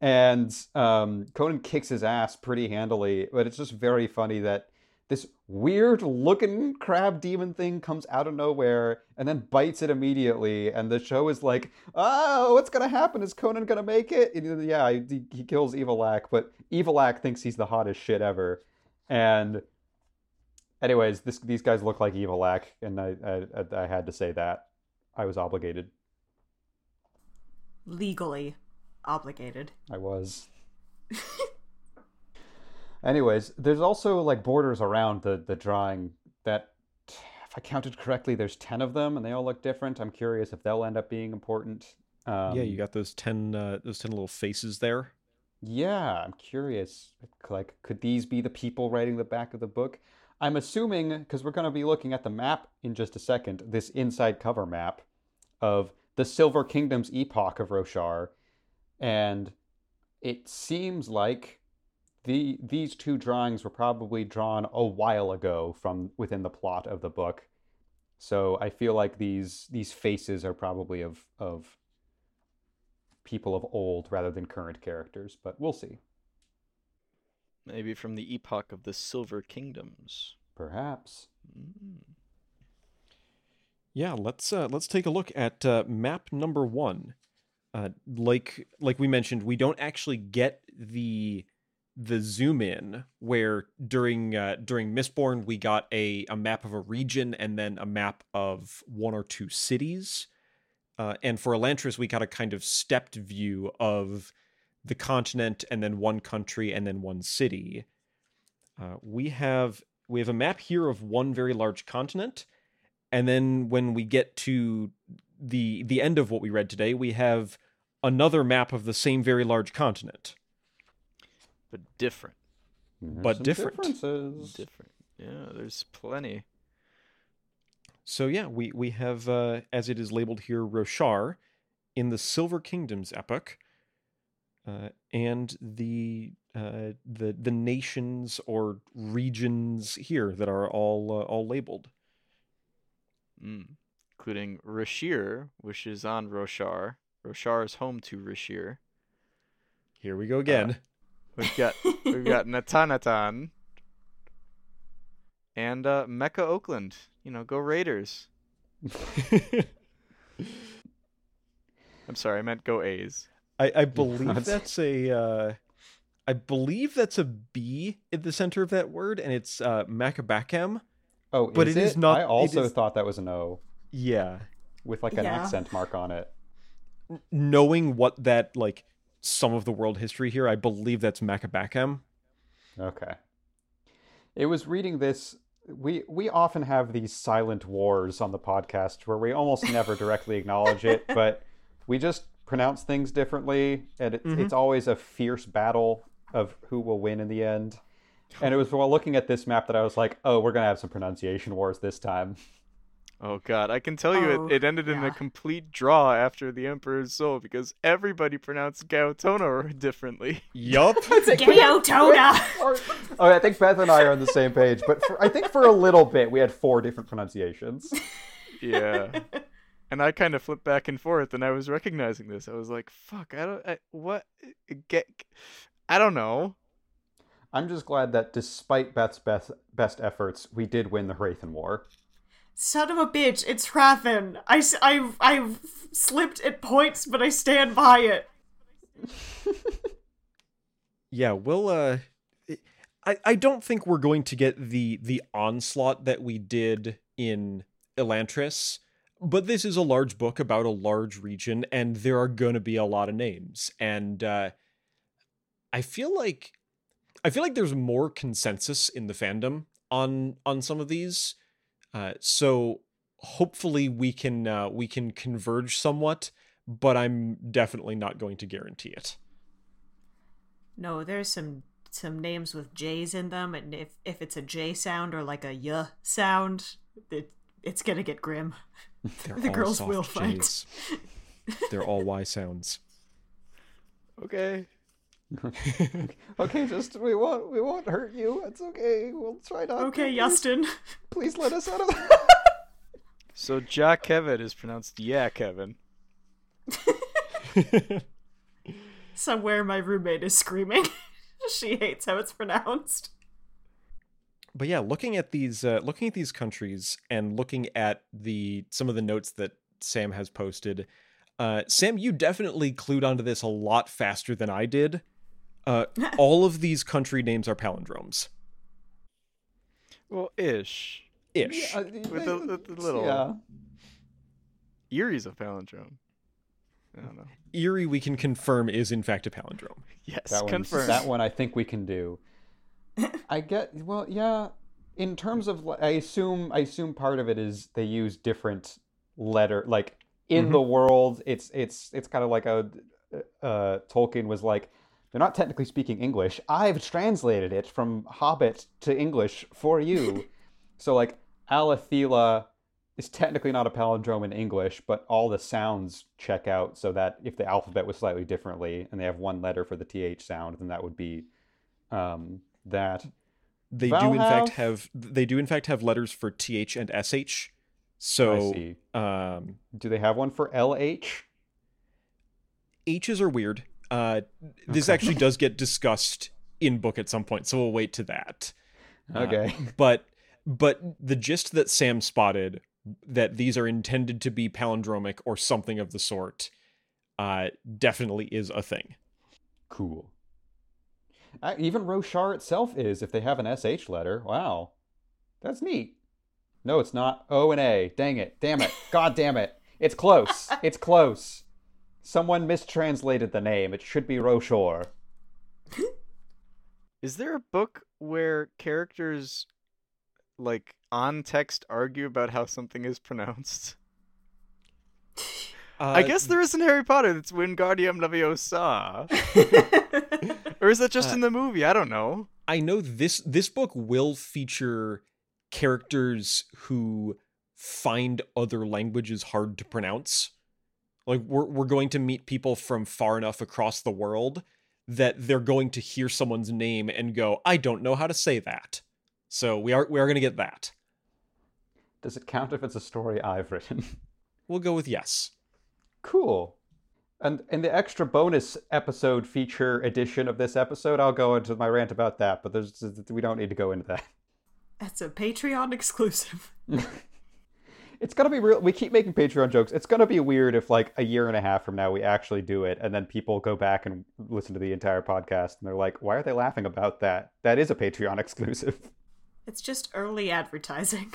And Conan kicks his ass pretty handily, but it's just very funny that this weird-looking crab demon thing comes out of nowhere and then bites it immediately, and the show is like, oh, what's going to happen? Is Conan going to make it? And yeah, he kills Evilak, but Evilak thinks he's the hottest shit ever. And anyways, these guys look like Evilak, and I had to say that. I was obligated. Legally obligated. I was. Anyways, there's also, like, borders around the drawing that, if I counted correctly, there's 10 of them, and they all look different. I'm curious if they'll end up being important. Yeah, you got those 10 little faces there. Yeah, I'm curious. Like, could these be the people writing the back of the book? I'm assuming, because we're going to be looking at the map in just a second, this inside cover map of the Silver Kingdom's epoch of Roshar, and it seems like these two drawings were probably drawn a while ago from within the plot of the book. So I feel like these faces are probably of people of old rather than current characters, but we'll see. Maybe from the epoch of the Silver Kingdoms. Perhaps. Yeah, let's take a look at map number 1. Like we mentioned, we don't actually get the zoom in where during Mistborn we got a map of a region and then a map of one or two cities. And for Elantris we got a kind of stepped view of the continent, and then one country, and then one city. We have a map here of one very large continent, and then when we get to the end of what we read today, we have another map of the same very large continent, but different. Different. Yeah, there's plenty. So yeah, we have as it is labeled here, Roshar, in the Silver Kingdom's epoch. And the nations or regions here that are all labeled, including Rashir, which is on Roshar. Roshar is home to Rashir. Here we go again. We've got Natanatan and Mecca, Oakland. You know, go Raiders. I'm sorry, I meant go A's. I believe that's a B in the center of that word, and it's Macabacam. Oh, but it is not. I also thought that was an O. Yeah, with like an accent mark on it. Knowing what that like some of the world history here, I believe that's Macabacam. Okay. It was reading this We often have these silent wars on the podcast where we almost never directly acknowledge it, but we just pronounce things differently, and it's always a fierce battle of who will win in the end. And it was while looking at this map that I was like, oh, we're going to have some pronunciation wars this time. Oh, God. I can tell you it ended in a complete draw after The Emperor's Soul because everybody pronounced Gaotona differently. Yup. Gaotona! Oh, I think Beth and I are on the same page, but I think for a little bit we had four different pronunciations. Yeah. And I kind of flipped back and forth, and I was recognizing this. I was like, fuck, I don't know. I'm just glad that despite Beth's best efforts, we did win the Wraithen War. Son of a bitch, it's Wraithen. I slipped at points, but I stand by it. Yeah, we'll, I don't think we're going to get the onslaught that we did in Elantris, but this is a large book about a large region, and there are going to be a lot of names. And I feel like there's more consensus in the fandom on some of these, so hopefully we can converge somewhat. But I'm definitely not going to guarantee it. No, there's some names with J's in them, and if it's a J sound or like a Y sound, it's gonna get grim. The girls will fight. They're all Y sounds. Okay. Okay, just we won't hurt you. It's okay. We'll try not. Okay, to. Yustin, please let us out of. So Ja Kevin is pronounced Yeah Kevin. Somewhere my roommate is screaming. She hates how it's pronounced. But yeah, looking at these countries and looking at some of the notes that Sam has posted, Sam, you definitely clued onto this a lot faster than I did. All of these country names are palindromes. Well, ish. Yeah, with a little. Yeah. Erie's a palindrome. I don't know. Erie, we can confirm, is in fact a palindrome. Yes, confirmed. That one I think we can do. In terms of, I assume part of it is they use different letter, like in the world, it's kind of like Tolkien was like, they're not technically speaking English. I've translated it from Hobbit to English for you. So, like, Alethela is technically not a palindrome in English, but all the sounds check out so that if the alphabet was slightly differently and they have one letter for the TH sound, then that would be that. They Valhav? do in fact have letters for TH and SH. So, I see. Do they have one for LH? H's are weird. This actually does get discussed in book at some point, so we'll wait to that. Okay. But the gist that Sam spotted, that these are intended to be palindromic or something of the sort, definitely is a thing. Cool. Even Roshar itself is, if they have an SH letter. Wow. That's neat. No, it's not. O and A. Dang it. Damn it. God damn it. It's close. It's close. Someone mistranslated the name. It should be Roshor. Is there a book where characters, like, on text argue about how something is pronounced? I guess there is in Harry Potter. That's Wingardium Leviosa. Or is that just in the movie? I don't know. I know this book will feature characters who find other languages hard to pronounce. Like, we're going to meet people from far enough across the world that they're going to hear someone's name and go, I don't know how to say that. So we are going to get that. Does it count if it's a story I've written? We'll go with yes. Cool. And in the extra bonus episode feature edition of this episode, I'll go into my rant about that, but we don't need to go into that. That's a Patreon exclusive. It's gonna be real. We keep making Patreon jokes. It's gonna be weird if, like, a year and a half from now we actually do it, and then people go back and listen to the entire podcast, and they're like, "Why are they laughing about that? That is a Patreon exclusive." It's just early advertising.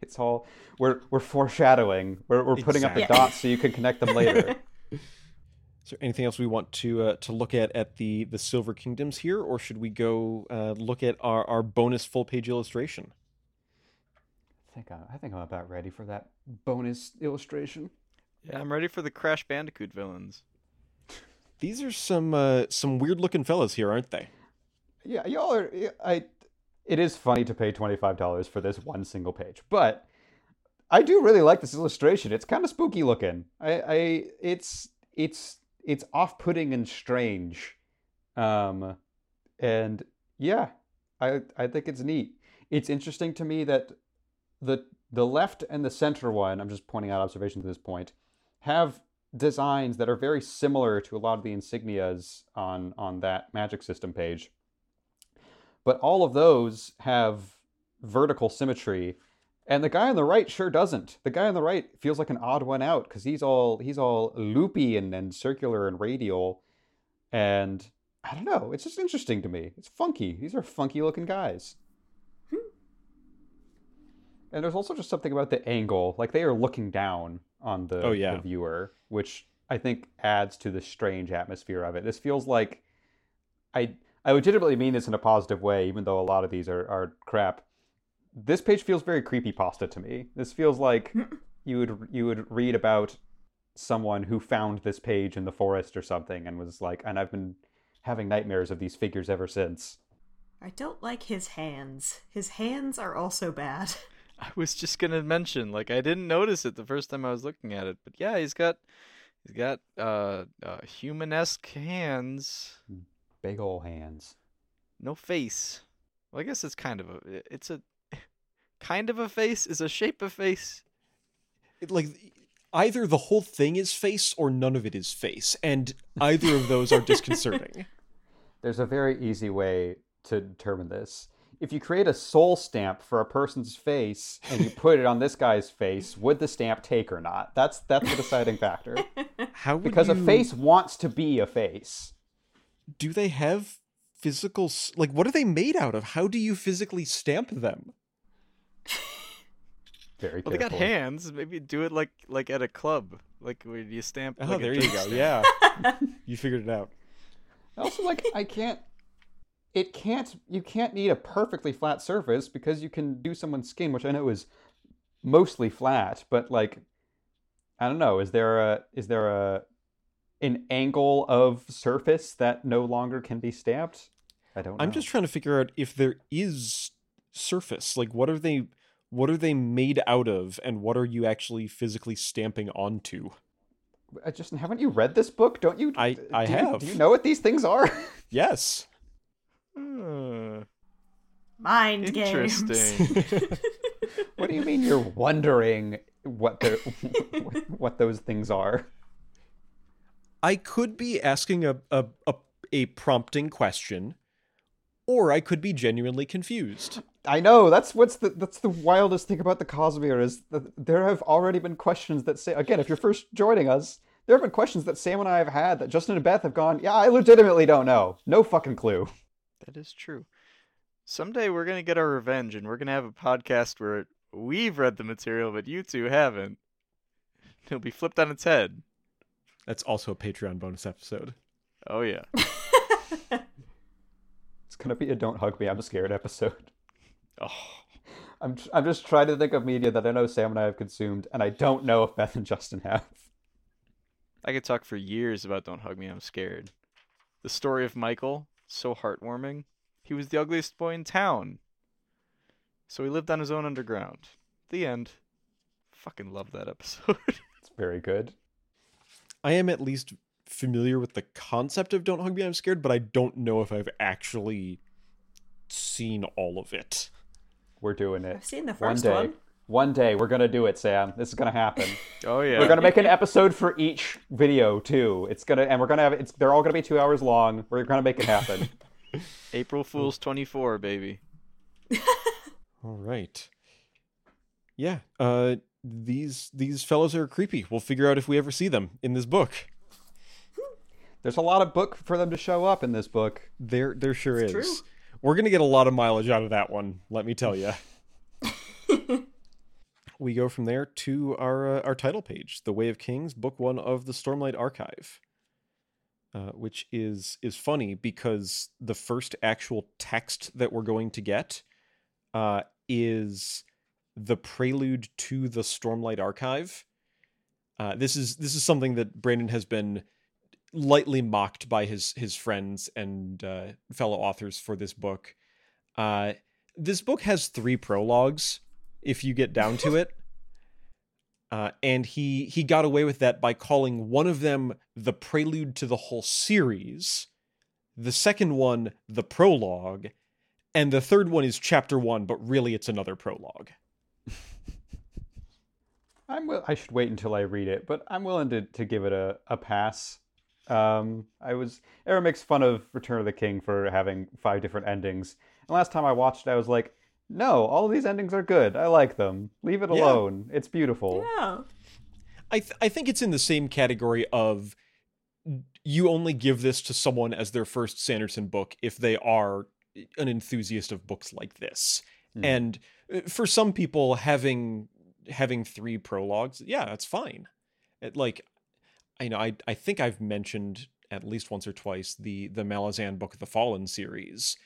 It's all we're foreshadowing. We're putting up the dots so you can connect them later. Is there anything else we want to look at the Silver Kingdoms here, or should we go look at our bonus full page illustration? I think I'm about ready for that bonus illustration. Yeah, I'm ready for the Crash Bandicoot villains. These are some weird looking fellas here, aren't they? Yeah, y'all are. It is funny to pay $25 for this one single page, but I do really like this illustration. It's kind of spooky looking. It's off-putting and strange, and yeah, I think it's neat. It's interesting to me that the left and the center one, I'm just pointing out observations at this point, have designs that are very similar to a lot of the insignias on that magic system page. But all of those have vertical symmetry, and the guy on the right sure doesn't. The guy on the right feels like an odd one out because he's all loopy and circular and radial, and I don't know. It's just interesting to me. It's funky. These are funky looking guys. And there's also just something about the angle. Like, they are looking down on the viewer, which I think adds to the strange atmosphere of it. This feels like... I legitimately mean this in a positive way, even though a lot of these are crap. This page feels very creepypasta to me. This feels like you would read about someone who found this page in the forest or something and was like, and I've been having nightmares of these figures ever since. I don't like his hands. His hands are also bad. I was just gonna mention, like, I didn't notice it the first time I was looking at it, but yeah, he's got human-esque hands, big ol' hands, no face. Well, I guess it's kind of a face is a shape of face. It, like, either the whole thing is face or none of it is face, and either of those are disconcerting. There's a very easy way to determine this. If you create a soul stamp for a person's face and you put it on this guy's face, would the stamp take or not? That's the deciding factor. Because a face wants to be a face. Do they have physical... Like, what are they made out of? How do you physically stamp them? Very careful. Well, they got hands. Maybe do it like at a club. Like, where you stamp... Oh, like there you go. Stamp. Yeah. You figured it out. Also, like, I can't... It can't. You can't need a perfectly flat surface because you can do someone's skin, which I know is mostly flat. But, like, I don't know. Is there an angle of surface that no longer can be stamped? I don't know. I'm just trying to figure out if there is surface. Like, what are they made out of, and what are you actually physically stamping onto? Justin, haven't you read this book? Don't you? I have. Do you know what these things are? Yes. Mind games. Interesting. What do you mean you're wondering what those things are? I could be asking a prompting question, or I could be genuinely confused. I know that's the wildest thing about the Cosmere is that there have already been questions that say, again, if you're first joining us, there have been questions that Sam and I have had that Justin and Beth have gone, yeah, I legitimately don't know, no fucking clue. That is true. Someday we're going to get our revenge, and we're going to have a podcast where we've read the material, but you two haven't. It'll be flipped on its head. That's also a Patreon bonus episode. Oh, yeah. It's going to be a Don't Hug Me, I'm Scared episode. Oh, I'm just trying to think of media that I know Sam and I have consumed, and I don't know if Beth and Justin have. I could talk for years about Don't Hug Me, I'm Scared. The story of Michael... So heartwarming. He was the ugliest boy in town. So he lived on his own underground. The end. Fucking love that episode. It's very good. I am at least familiar with the concept of Don't Hug Me, I'm Scared, but I don't know if I've actually seen all of it. We're doing it. I've seen the first one. One day, we're going to do it, Sam. This is going to happen. Oh, yeah. We're going to make an episode for each video, too. They're all going to be 2 hours long. We're going to make it happen. April Fool's 24, baby. All right. Yeah. These fellows are creepy. We'll figure out if we ever see them in this book. There's a lot of book for them to show up in this book. There sure is. True. We're going to get a lot of mileage out of that one, let me tell you. We go from there to our title page, The Way of Kings, Book 1 of the Stormlight Archive. which is funny because the first actual text that we're going to get is the prelude to the Stormlight Archive. This is something that Brandon has been lightly mocked by his friends and fellow authors for this book. This book has 3 prologues, if you get down to it. And he got away with that by calling one of them the prelude to the whole series, the second one the prologue, and the third one is chapter 1, but really it's another prologue. I should wait until I read it, but I'm willing to give it a pass. Aaron makes fun of Return of the King for having 5 different endings. And last time I watched it, I was like, no, all of these endings are good. I like them. Leave it alone. Yeah. It's beautiful. Yeah. I think it's in the same category of you only give this to someone as their first Sanderson book if they are an enthusiast of books like this. Mm. And for some people, having 3 prologues, yeah, that's fine. I think I've mentioned at least once or twice the Malazan Book of the Fallen series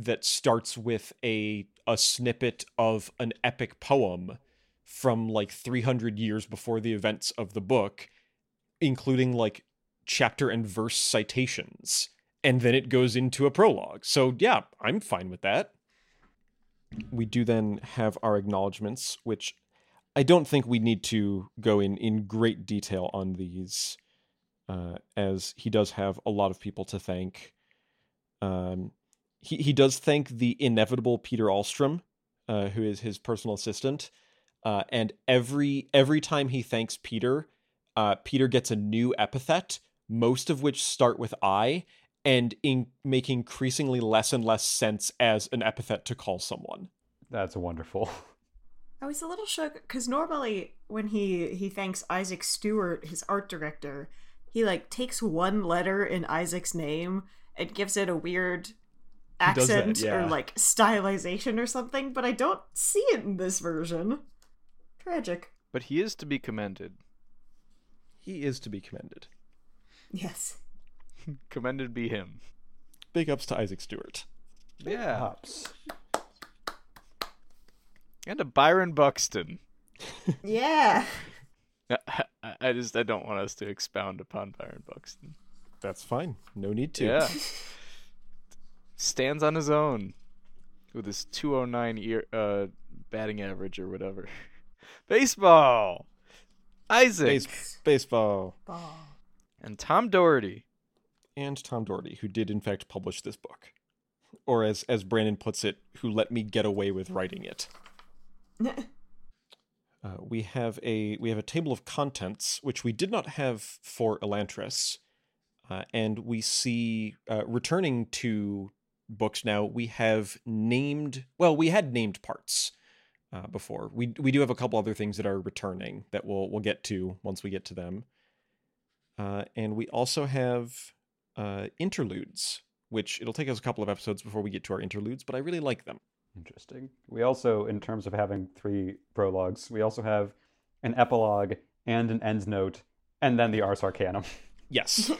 that starts with a snippet of an epic poem from 300 years before the events of the book, including chapter and verse citations, and then it goes into a prologue. So yeah, I'm fine with that. We do then have our acknowledgements, which I don't think we need to go in great detail on these, as he does have a lot of people to thank. He does thank the inevitable Peter Ahlstrom, who is his personal assistant. And every time he thanks Peter, Peter gets a new epithet, most of which start with I, and make increasingly less and less sense as an epithet to call someone. That's wonderful. I was a little shook, because normally when he thanks Isaac Stewart, his art director, he takes one letter in Isaac's name and gives it a weird accent or stylization or something, but I don't see it in this version. Tragic. But he is to be commended. He is to be commended. Yes. Commended be him. Big ups to Isaac Stewart. Yeah. Ups. And a Byron Buxton. Yeah. I don't want us to expound upon Byron Buxton. That's fine. No need to. Yeah. Stands on his own with his 209 batting average or whatever. Baseball. Isaac. Baseball. Ball. And Tom Doherty. Who did in fact publish this book. Or as Brandon puts it, who let me get away with writing it. We have a table of contents, which we did not have for Elantris, and we see returning to books now. We had named parts before. We do have a couple other things that are returning that we'll get to once we get to them, and we also have interludes, which it'll take us a couple of episodes before we get to our interludes, but I really like them. Interesting. We also, in terms of having 3 prologues, we also have an epilogue and an end note, and then the Ars Arcanum. Yes.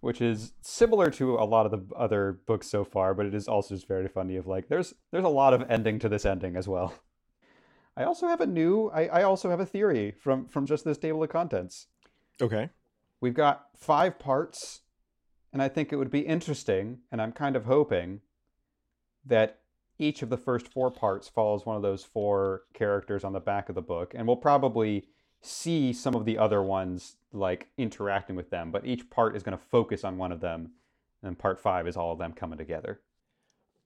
Which is similar to a lot of the other books so far, but it is also just very funny of there's a lot of ending to this ending as well. I also have a theory from just this table of contents. Okay. We've got 5 parts, and I think it would be interesting, and I'm kind of hoping that each of the first 4 parts follows one of those 4 characters on the back of the book, and we'll probably see some of the other ones interacting with them, but each part is going to focus on one of them, and part 5 is all of them coming together.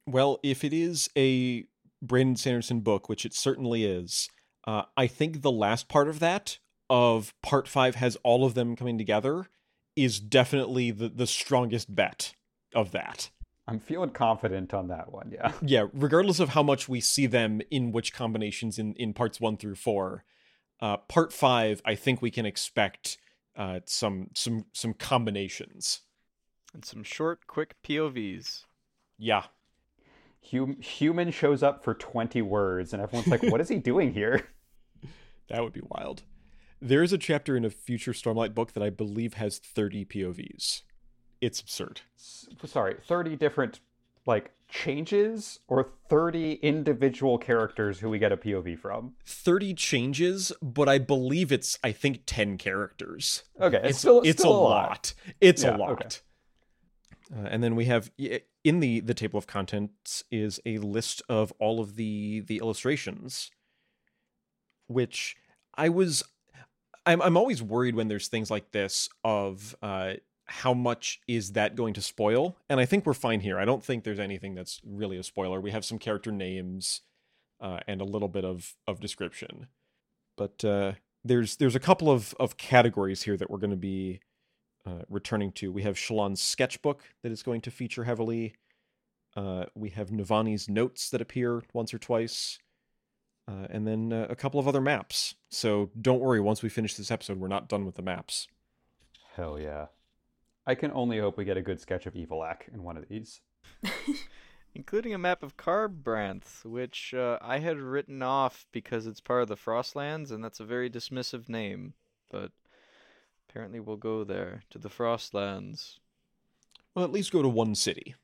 Well, if it is a Brandon Sanderson book, which it certainly is, I think the last part of that, of part 5 has all of them coming together, is definitely the strongest bet of that. I'm feeling confident on that one, yeah. Yeah, regardless of how much we see them in which combinations in parts 1 through 4, part 5, I think we can expect some combinations. And some short, quick POVs. Yeah. Human shows up for 20 words, and everyone's like, what is he doing here? That would be wild. There is a chapter in a future Stormlight book that I believe has 30 POVs. it's absurd. Sorry, 30 different, like, changes, or 30 individual characters who we get a POV from? 30 changes, but I believe it's, I think, 10 characters. Okay, it's still a lot. It's a lot. Okay. And then we have, in the table of contents is a list of all of the illustrations, which I'm always worried when there's things like this of how much is that going to spoil? And I think we're fine here. I don't think there's anything that's really a spoiler. We have some character names and a little bit of description. But there's a couple of categories here that we're going to be returning to. We have Shallan's sketchbook that is going to feature heavily. We have Navani's notes that appear once or twice. And then a couple of other maps. So don't worry, once we finish this episode, we're not done with the maps. Hell yeah. I can only hope we get a good sketch of Evilak in one of these. Including a map of Carbranth, which I had written off because it's part of the Frostlands, and that's a very dismissive name. But apparently we'll go there, to the Frostlands. Well, at least go to one city.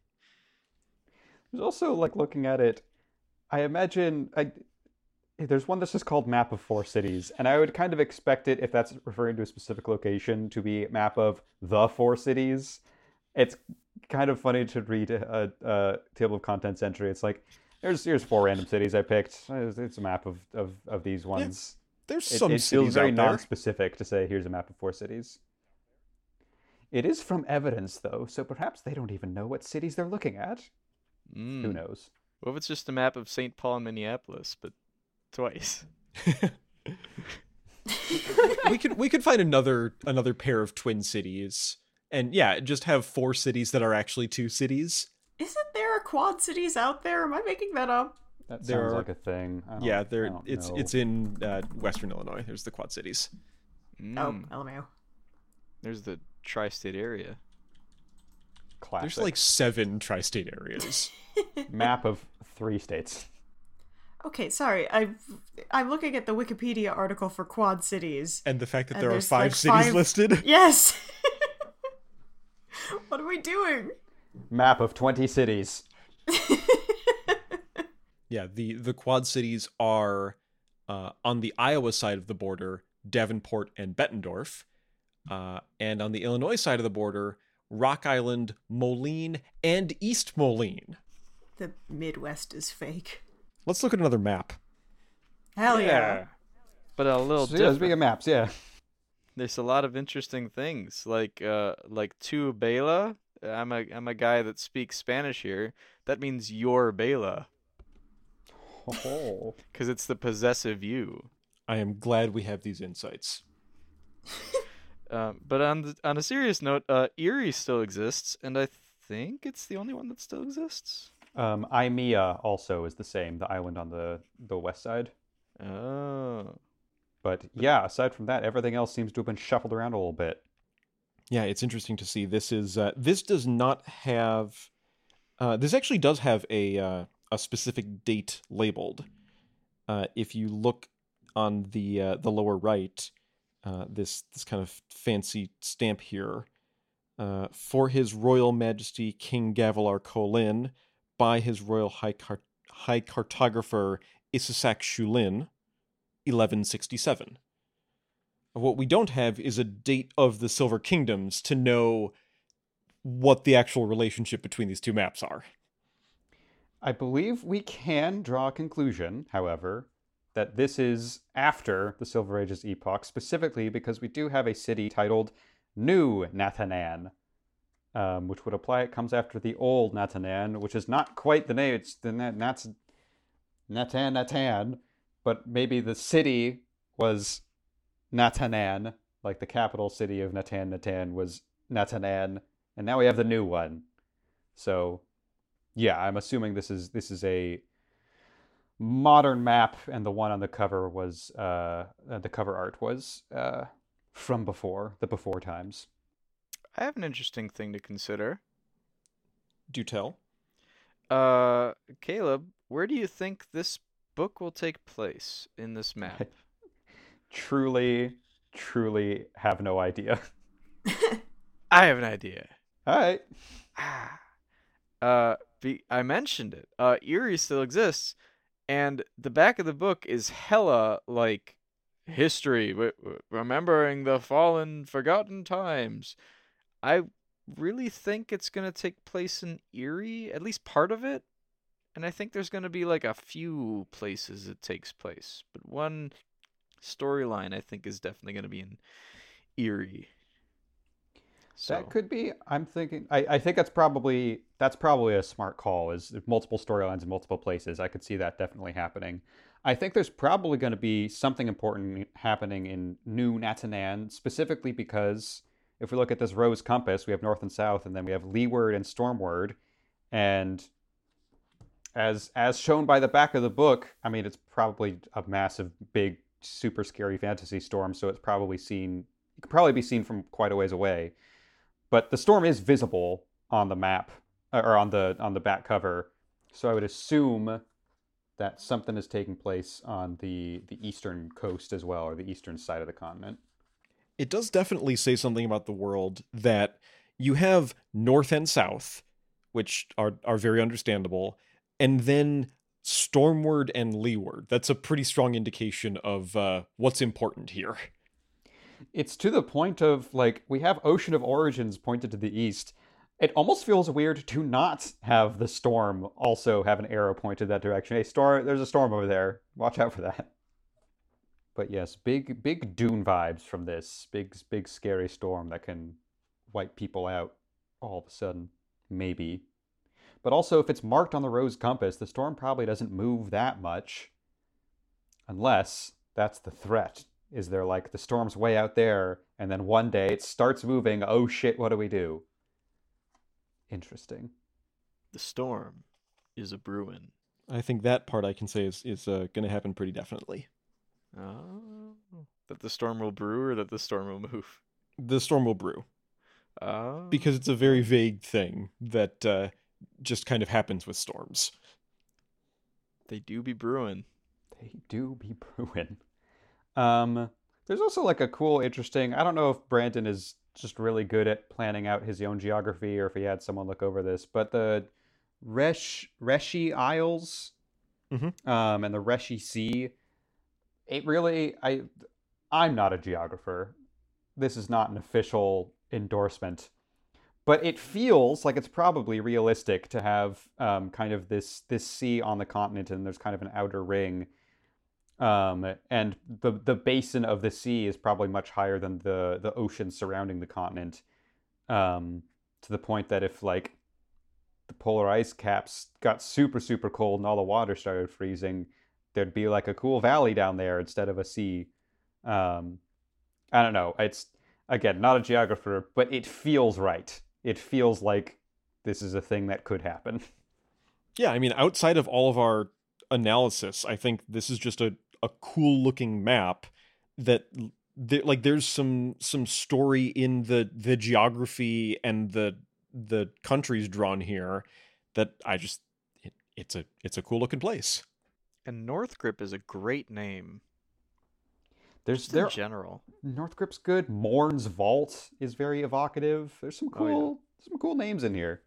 There's also, like, looking at it, I imagine... There's one that's just called Map of Four Cities, and I would kind of expect it, if that's referring to a specific location, to be a map of the four cities. It's kind of funny to read a table of contents entry. It's like, here's four random cities I picked. It's a map of these ones. Yeah, there's some cities out there. It feels very non-specific to say, here's a map of four cities. It is from evidence, though, so perhaps they don't even know what cities they're looking at. Mm. Who knows? What if it's just a map of St. Paul and Minneapolis, but twice. we could find another pair of twin cities, and yeah, just have four cities that are actually two cities. Isn't there a quad cities out there? Am I making that up? That sounds like a thing. Yeah, there. It's in Western Illinois. There's the quad cities. Mm. Oh, LMAO. There's the tri-state area. Classic. There's like 7 tri-state areas. Map of 3 states. Okay, sorry. I'm looking at the Wikipedia article for Quad Cities. And the fact that there are 5 cities listed? Yes! What are we doing? Map of 20 cities. Yeah, the Quad Cities are on the Iowa side of the border, Davenport and Bettendorf. And on the Illinois side of the border, Rock Island, Moline, and East Moline. The Midwest is fake. Let's look at another map. Hell yeah. But a little different. Yeah, speaking of maps, yeah. There's a lot of interesting things, like tu Bela. I'm a guy that speaks Spanish here. That means your Bela. Oh. Because it's the possessive you. I am glad we have these insights. But on a serious note, Erie still exists, and I think it's the only one that still exists. Imea also is the same, the island on the west side. Oh. But yeah, aside from that, everything else seems to have been shuffled around a little bit. Yeah, it's interesting to see. This is this does not have... this actually does have a specific date labeled. If you look on the lower right, this kind of fancy stamp here. For His Royal Majesty King Gavilar Colin... by His Royal High Cartographer Issasak Shulin, 1167. What we don't have is a date of the Silver Kingdoms to know what the actual relationship between these two maps are. I believe we can draw a conclusion, however, that this is after the Silver Age's epoch, specifically because we do have a city titled New Nathanan. Which would apply, it comes after the old Natanan, which is not quite the name, it's the Natan, but maybe the city was Natanan, like the capital city of Natan was Natanan, and now we have the new one. So, yeah, I'm assuming this is a modern map, and the one on the cover was, the cover art was from before, the before times. I have an interesting thing to consider. Do tell. Caleb, where do you think this book will take place in this map? I truly have no idea. I have an idea. All right. I mentioned it. Eerie still exists, and the back of the book is hella like history, remembering the fallen, forgotten times. I really think it's gonna take place in Eerie, at least part of it, and I think there's gonna be like a few places it takes place, but one storyline I think is definitely gonna be in Eerie. So. That could be. I'm thinking. I think that's probably a smart call. Is multiple storylines in multiple places. I could see that definitely happening. I think there's probably going to be something important happening in New Natanan, specifically because if we look at this rose compass, we have north and south, and then we have leeward and stormward, and as shown by the back of the book, I mean it's probably a massive, big, super scary fantasy storm. So it's probably seen. It could probably be seen from quite a ways away. But the storm is visible on the map or on the back cover, so I would assume that something is taking place on the eastern coast as well, or the eastern side of the continent. It does definitely say something about the world that you have north and south, which are very understandable, and then stormward and leeward. That's a pretty strong indication of what's important here. It's to the point of, like, we have Ocean of Origins pointed to the east. It almost feels weird to not have the storm also have an arrow pointed that direction. Hey, storm, there's a storm over there. Watch out for that. But yes, big Dune vibes from this. Big scary storm that can wipe people out all of a sudden. Maybe. But also, if it's marked on the rose compass, the storm probably doesn't move that much. Unless that's the threat. Is there like the storm's way out there, and then one day it starts moving. Oh shit, what do we do? Interesting. The storm is a brewing. I think that part I can say is going to happen pretty definitely. Oh. That the storm will brew or that the storm will move? The storm will brew. Oh. Because it's a very vague thing that just kind of happens with storms. They do be brewing. There's also like a cool, interesting, I don't know if Brandon is just really good at planning out his own geography or if he had someone look over this, but the Reshi Isles, mm-hmm. And the Reshi Sea, it really, I'm not a geographer. This is not an official endorsement, but it feels like it's probably realistic to have, kind of this sea on the continent, and there's kind of an outer ring. And the basin of the sea is probably much higher than the ocean surrounding the continent, to the point that if like the polar ice caps got super, super cold and all the water started freezing, there'd be like a cool valley down there instead of a sea. I don't know. It's, again, not a geographer, but it feels right. It feels like this is a thing that could happen. Yeah, I mean, outside of all of our analysis, I think this is just a cool looking map that like there's some story in the geography and the countries drawn here that I just it's a cool looking place. And Northrop is a great name. There's general. Northrop's good. Morn's Vault is very evocative. There's some cool some cool names in here.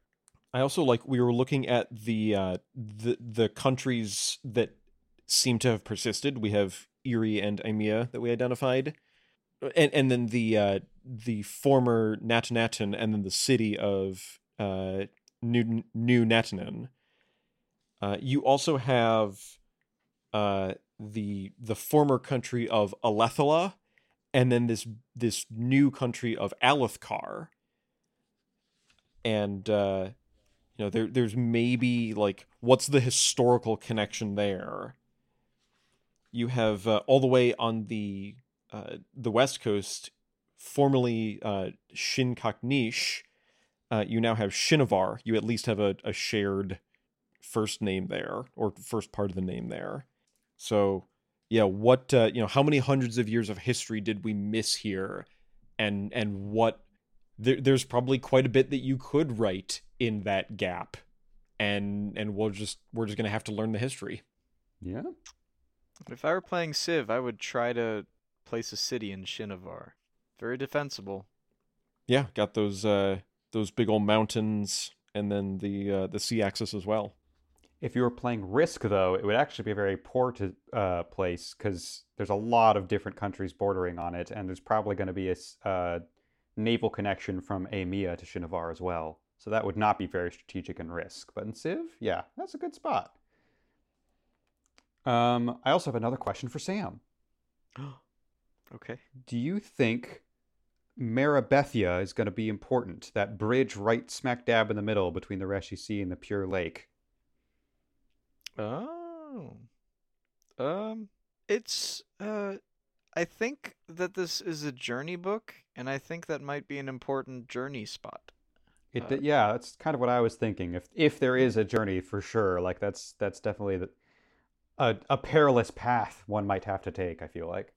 I also like we were looking at the countries that seem to have persisted. We have Eerie and Aemia that we identified, and then the former Natanatan, and then the city of New Natanan. You also have the former country of Alethala, and then this new country of Alethkar, and. You know, there's maybe, like, what's the historical connection there? You have all the way on the West Coast, formerly Shin Kaknish, you now have Shinivar. You at least have a shared first name there, or first part of the name there. So, yeah, what, how many hundreds of years of history did we miss here? And what... There's probably quite a bit that you could write in that gap, and we're just gonna have to learn the history. Yeah. If I were playing Civ, I would try to place a city in Shinivar. Very defensible. Yeah, got those those big old mountains, and then the sea axis as well. If you were playing Risk, though, it would actually be a very poor place, because there's a lot of different countries bordering on it, and there's probably going to be a naval connection from Aemia to Shinovar as well. So that would not be very strategic in Risk. But in Civ, yeah, that's a good spot. I also have another question for Sam. Okay. Do you think Marabethia is going to be important? That bridge right smack dab in the middle between the Reshi Sea and the Pure Lake. Oh. I think that this is a journey book, and I think that might be an important journey spot. Yeah, that's kind of what I was thinking. If there is a journey, for sure, like that's definitely a perilous path one might have to take, I feel like.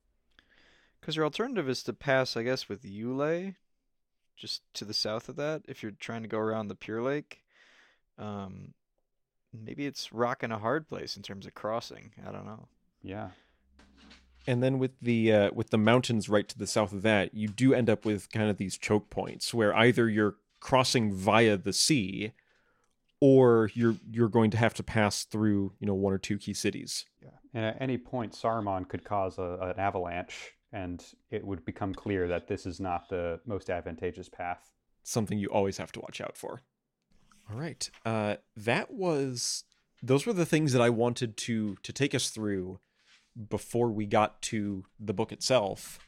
Because your alternative is to pass, I guess, with Yule, just to the south of that, if you're trying to go around the Pure Lake. Maybe it's rocking a hard place in terms of crossing. I don't know. Yeah. And then with the mountains right to the south of that, you do end up with kind of these choke points where either you're crossing via the sea, or you're going to have to pass through, you know, one or two key cities. Yeah. And at any point, Saruman could cause an avalanche, and it would become clear that this is not the most advantageous path. Something you always have to watch out for. All right. Those were the things that I wanted to take us through before we got to the book itself.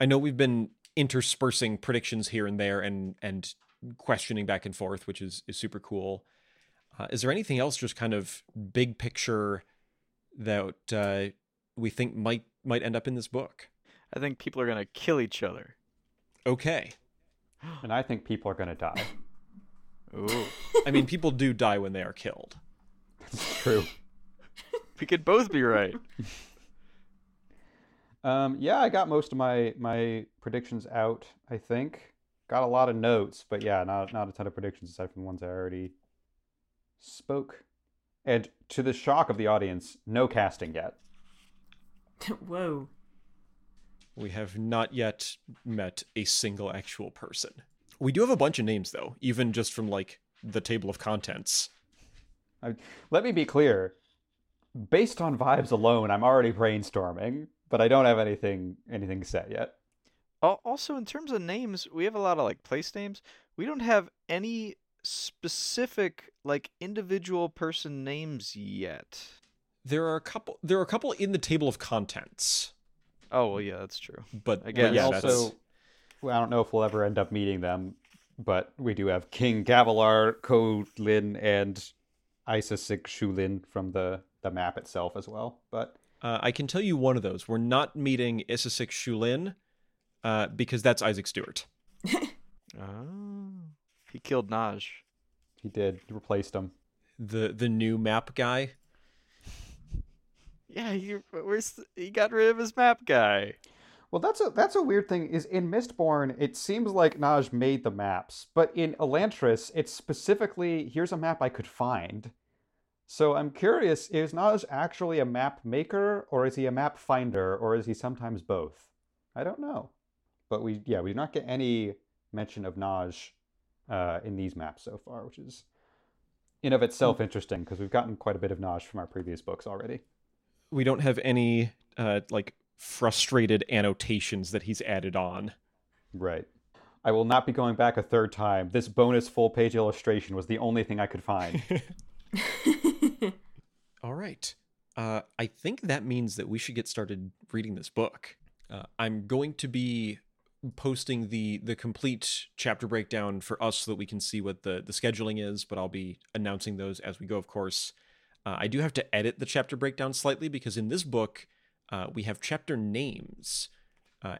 I know we've been interspersing predictions here and there and questioning back and forth, which is super cool. Is there anything else just kind of big picture that we think might end up in this book? I think people are going to kill each other. Okay. And I think people are going to die. Ooh. I mean, people do die when they are killed. That's true. We could both be right. Yeah, I got most of my predictions out, I think. Got a lot of notes, but yeah, not a ton of predictions aside from the ones I already spoke. And to the shock of the audience, no casting yet. Whoa. We have not yet met a single actual person. We do have a bunch of names, though, even just from, like, the table of contents. Let me be clear. Based on vibes alone, I'm already brainstorming, but I don't have anything set yet. Also, in terms of names, we have a lot of, like, place names. We don't have any specific, like, individual person names yet. There are a couple in the table of contents. Oh, well, yeah, that's true. But again, yeah, also... Well, I don't know if we'll ever end up meeting them, but we do have King Gavilar, Colin, and Isisig Shulin from the map itself as well. But I can tell you one of those. We're not meeting Isisig Shulin because that's Isaac Stewart. Oh. He killed Naj. He did. He replaced him. The new map guy? Yeah, he got rid of his map guy. Well, that's a weird thing, is in Mistborn, it seems like Naj made the maps, but in Elantris, it's specifically, here's a map I could find. So I'm curious, is Naj actually a map maker, or is he a map finder, or is he sometimes both? I don't know. But we do not get any mention of Naj in these maps so far, which is in of itself interesting, because we've gotten quite a bit of Naj from our previous books already. We don't have any, frustrated annotations that he's added on. Right. I will not be going back a third time. This bonus full-page illustration was the only thing I could find. All right. I think that means that we should get started reading this book. I'm going to be posting the complete chapter breakdown for us so that we can see what the scheduling is, but I'll be announcing those as we go, of course. I do have to edit the chapter breakdown slightly because in this book, we have chapter names,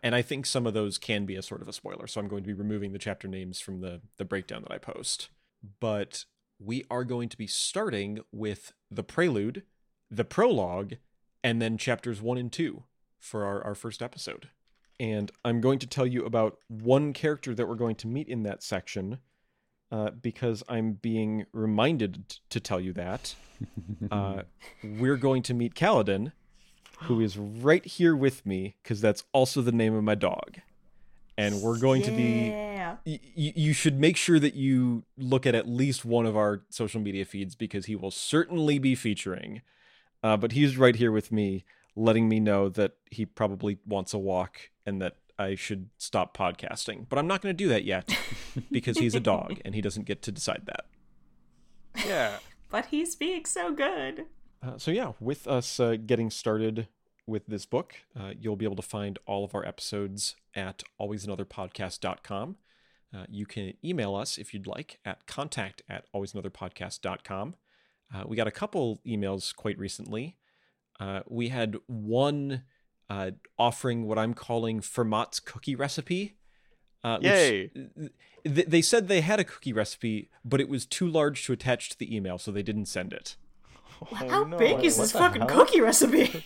and I think some of those can be a sort of a spoiler, so I'm going to be removing the chapter names from the breakdown that I post. But we are going to be starting with the prelude, the prologue, and then chapters 1 and 2 for our first episode. And I'm going to tell you about one character that we're going to meet in that section, because I'm being reminded to tell you that. We're going to meet Kaladin, who is right here with me, because that's also the name of my dog. and we're going to be... You should make sure that you look at least one of our social media feeds, because he will certainly be featuring. But he's right here with me, letting me know that he probably wants a walk and that I should stop podcasting. But I'm not going to do that yet, because he's a dog and he doesn't get to decide that. Yeah. But he's being so good. So yeah, with us getting started with this book, you'll be able to find all of our episodes at alwaysanotherpodcast.com. You can email us if you'd like at contact@alwaysanotherpodcast.com. We got a couple emails quite recently. We had one offering what I'm calling Fermat's cookie recipe. Yay! Which, they said they had a cookie recipe, but it was too large to attach to the email, so they didn't send it. How big is this fucking cookie recipe?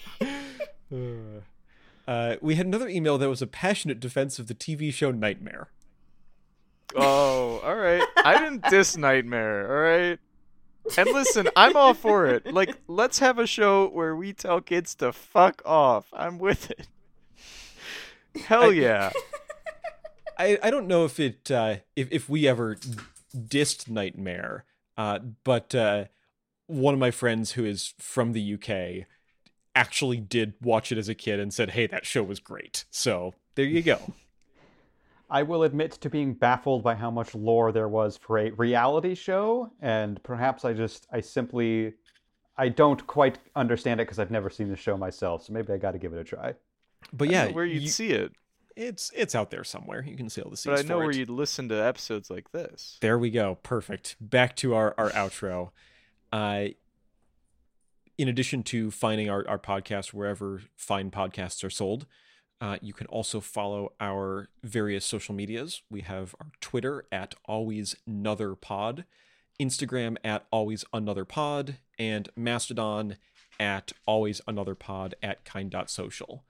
We had another email that was a passionate defense of the TV show Nightmare. Oh, all right. I didn't diss Nightmare, all right? And listen, I'm all for it. Like, let's have a show where we tell kids to fuck off. I'm with it. Hell yeah. I don't know if it if we ever dissed Nightmare, but one of my friends who is from the UK actually did watch it as a kid and said, hey, that show was great. So there you go. I will admit to being baffled by how much lore there was for a reality show, and perhaps I don't quite understand it because I've never seen the show myself, so maybe I got to give it a try. But yeah, I know where you'd see it. It's out there somewhere. You can see all the scenes. But I know where you'd listen to episodes like this. There we go. Perfect. Back to our outro. In addition to finding our podcast wherever fine podcasts are sold, you can also follow our various social medias. We have our Twitter at AlwaysAnotherPod, Instagram at AlwaysAnotherPod, and Mastodon at AlwaysAnotherPod at kind.social.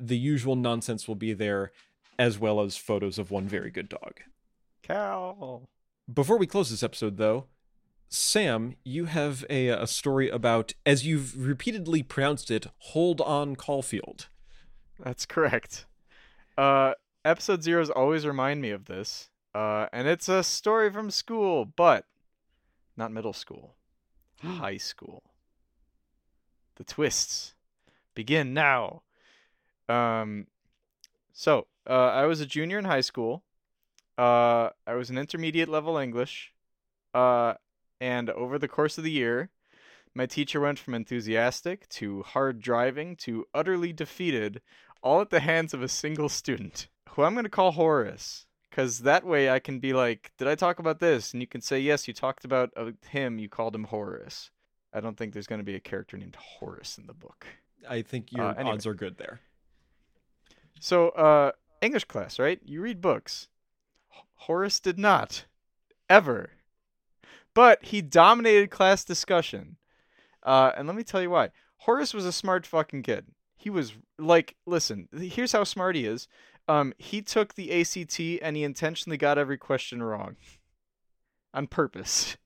The usual nonsense will be there, as well as photos of one very good dog. Cow. Before we close this episode, though, Sam, you have a story about, as you've repeatedly pronounced it, Holden Caulfield. That's correct. Episode zeros always remind me of this. And it's a story from school, but not middle school. High school. The twists begin now. So I was a junior in high school. I was an intermediate level English. And over the course of the year, my teacher went from enthusiastic to hard driving to utterly defeated, all at the hands of a single student, who I'm going to call Horace, because that way I can be like, did I talk about this? And you can say, yes, you talked about him, you called him Horace. I don't think there's going to be a character named Horace in the book. I think your odds are good there. So, English class, right? You read books. Horace did not. Ever. But he dominated class discussion. And let me tell you why. Horace was a smart fucking kid. He was like, listen, here's how smart he is. He took the ACT and he intentionally got every question wrong. On purpose.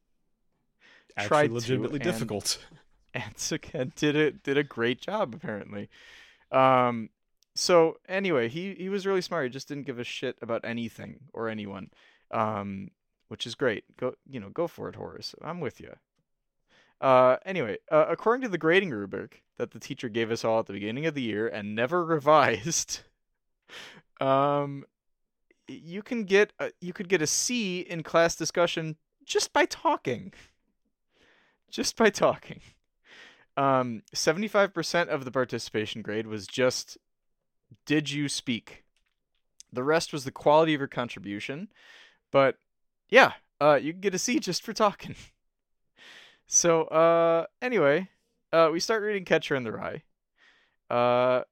Actually tried legitimately to, difficult. And did a great job, apparently. So anyway, he was really smart. He just didn't give a shit about anything or anyone. Which is great. Go for it, Horace. I'm with you. Anyway, according to the grading rubric that the teacher gave us all at the beginning of the year and never revised, you could get a C in class discussion just by talking. 75% of the participation grade was just, did you speak? The rest was the quality of your contribution, but yeah, you can get a C just for talking. So, anyway, we start reading Catcher in the Rye. Wow.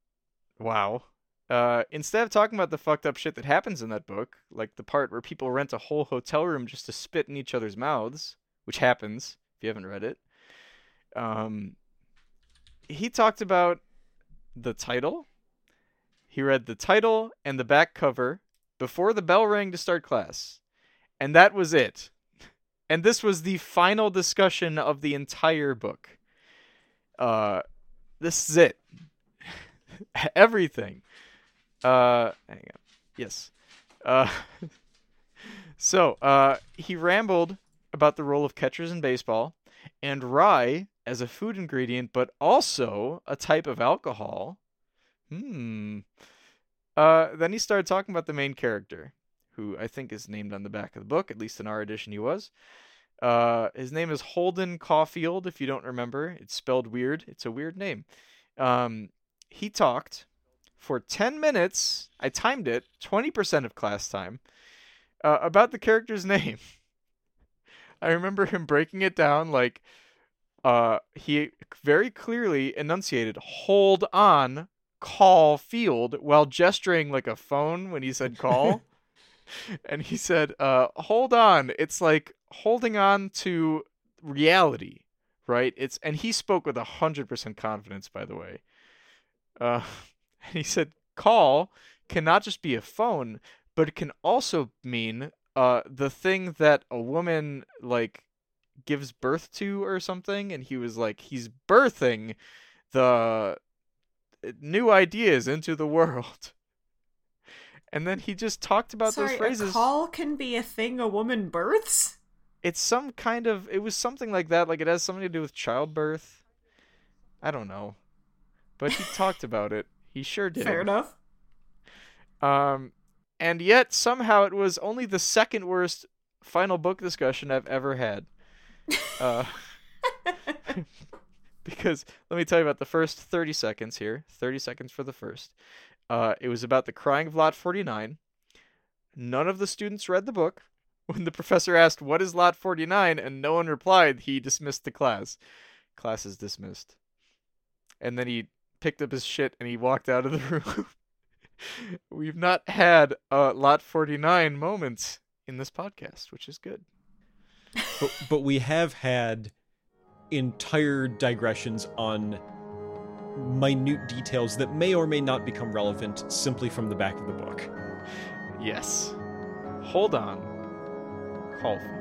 Instead of talking about the fucked up shit that happens in that book, like the part where people rent a whole hotel room just to spit in each other's mouths, which happens, if you haven't read it, he talked about the title. He read the title and the back cover before the bell rang to start class. And that was it. And this was the final discussion of the entire book. This is it. Everything. Hang on. Yes. So he rambled about the role of catchers in baseball and rye as a food ingredient, but also a type of alcohol. Then he started talking about the main character, who I think is named on the back of the book, at least in our edition he was. His name is Holden Caulfield, if you don't remember. It's spelled weird. It's a weird name. He talked for 10 minutes. I timed it, 20% of class time, about the character's name. I remember him breaking it down like he very clearly enunciated, hold on, call field, while gesturing like a phone when he said call. And he said, hold on. It's like holding on to reality, right? And he spoke with 100% confidence, by the way. And he said, call cannot just be a phone, but it can also mean the thing that a woman like gives birth to or something. And he was like, he's birthing the new ideas into the world. And then he just talked about those phrases. A call can be a thing a woman births? It's some kind of... It was something like that. Like, it has something to do with childbirth. I don't know. But he talked about it. He sure did. Fair enough. And yet, somehow, it was only the second worst final book discussion I've ever had. Because, let me tell you about the first 30 seconds here. 30 seconds for the first. It was about The Crying of Lot 49. None of the students read the book. When the professor asked, what is Lot 49? And no one replied, he dismissed the class. Class is dismissed. And then he picked up his shit and he walked out of the room. We've not had Lot 49 moments in this podcast, which is good. But we have had entire digressions on minute details that may or may not become relevant simply from the back of the book. Yes. Hold on. Call.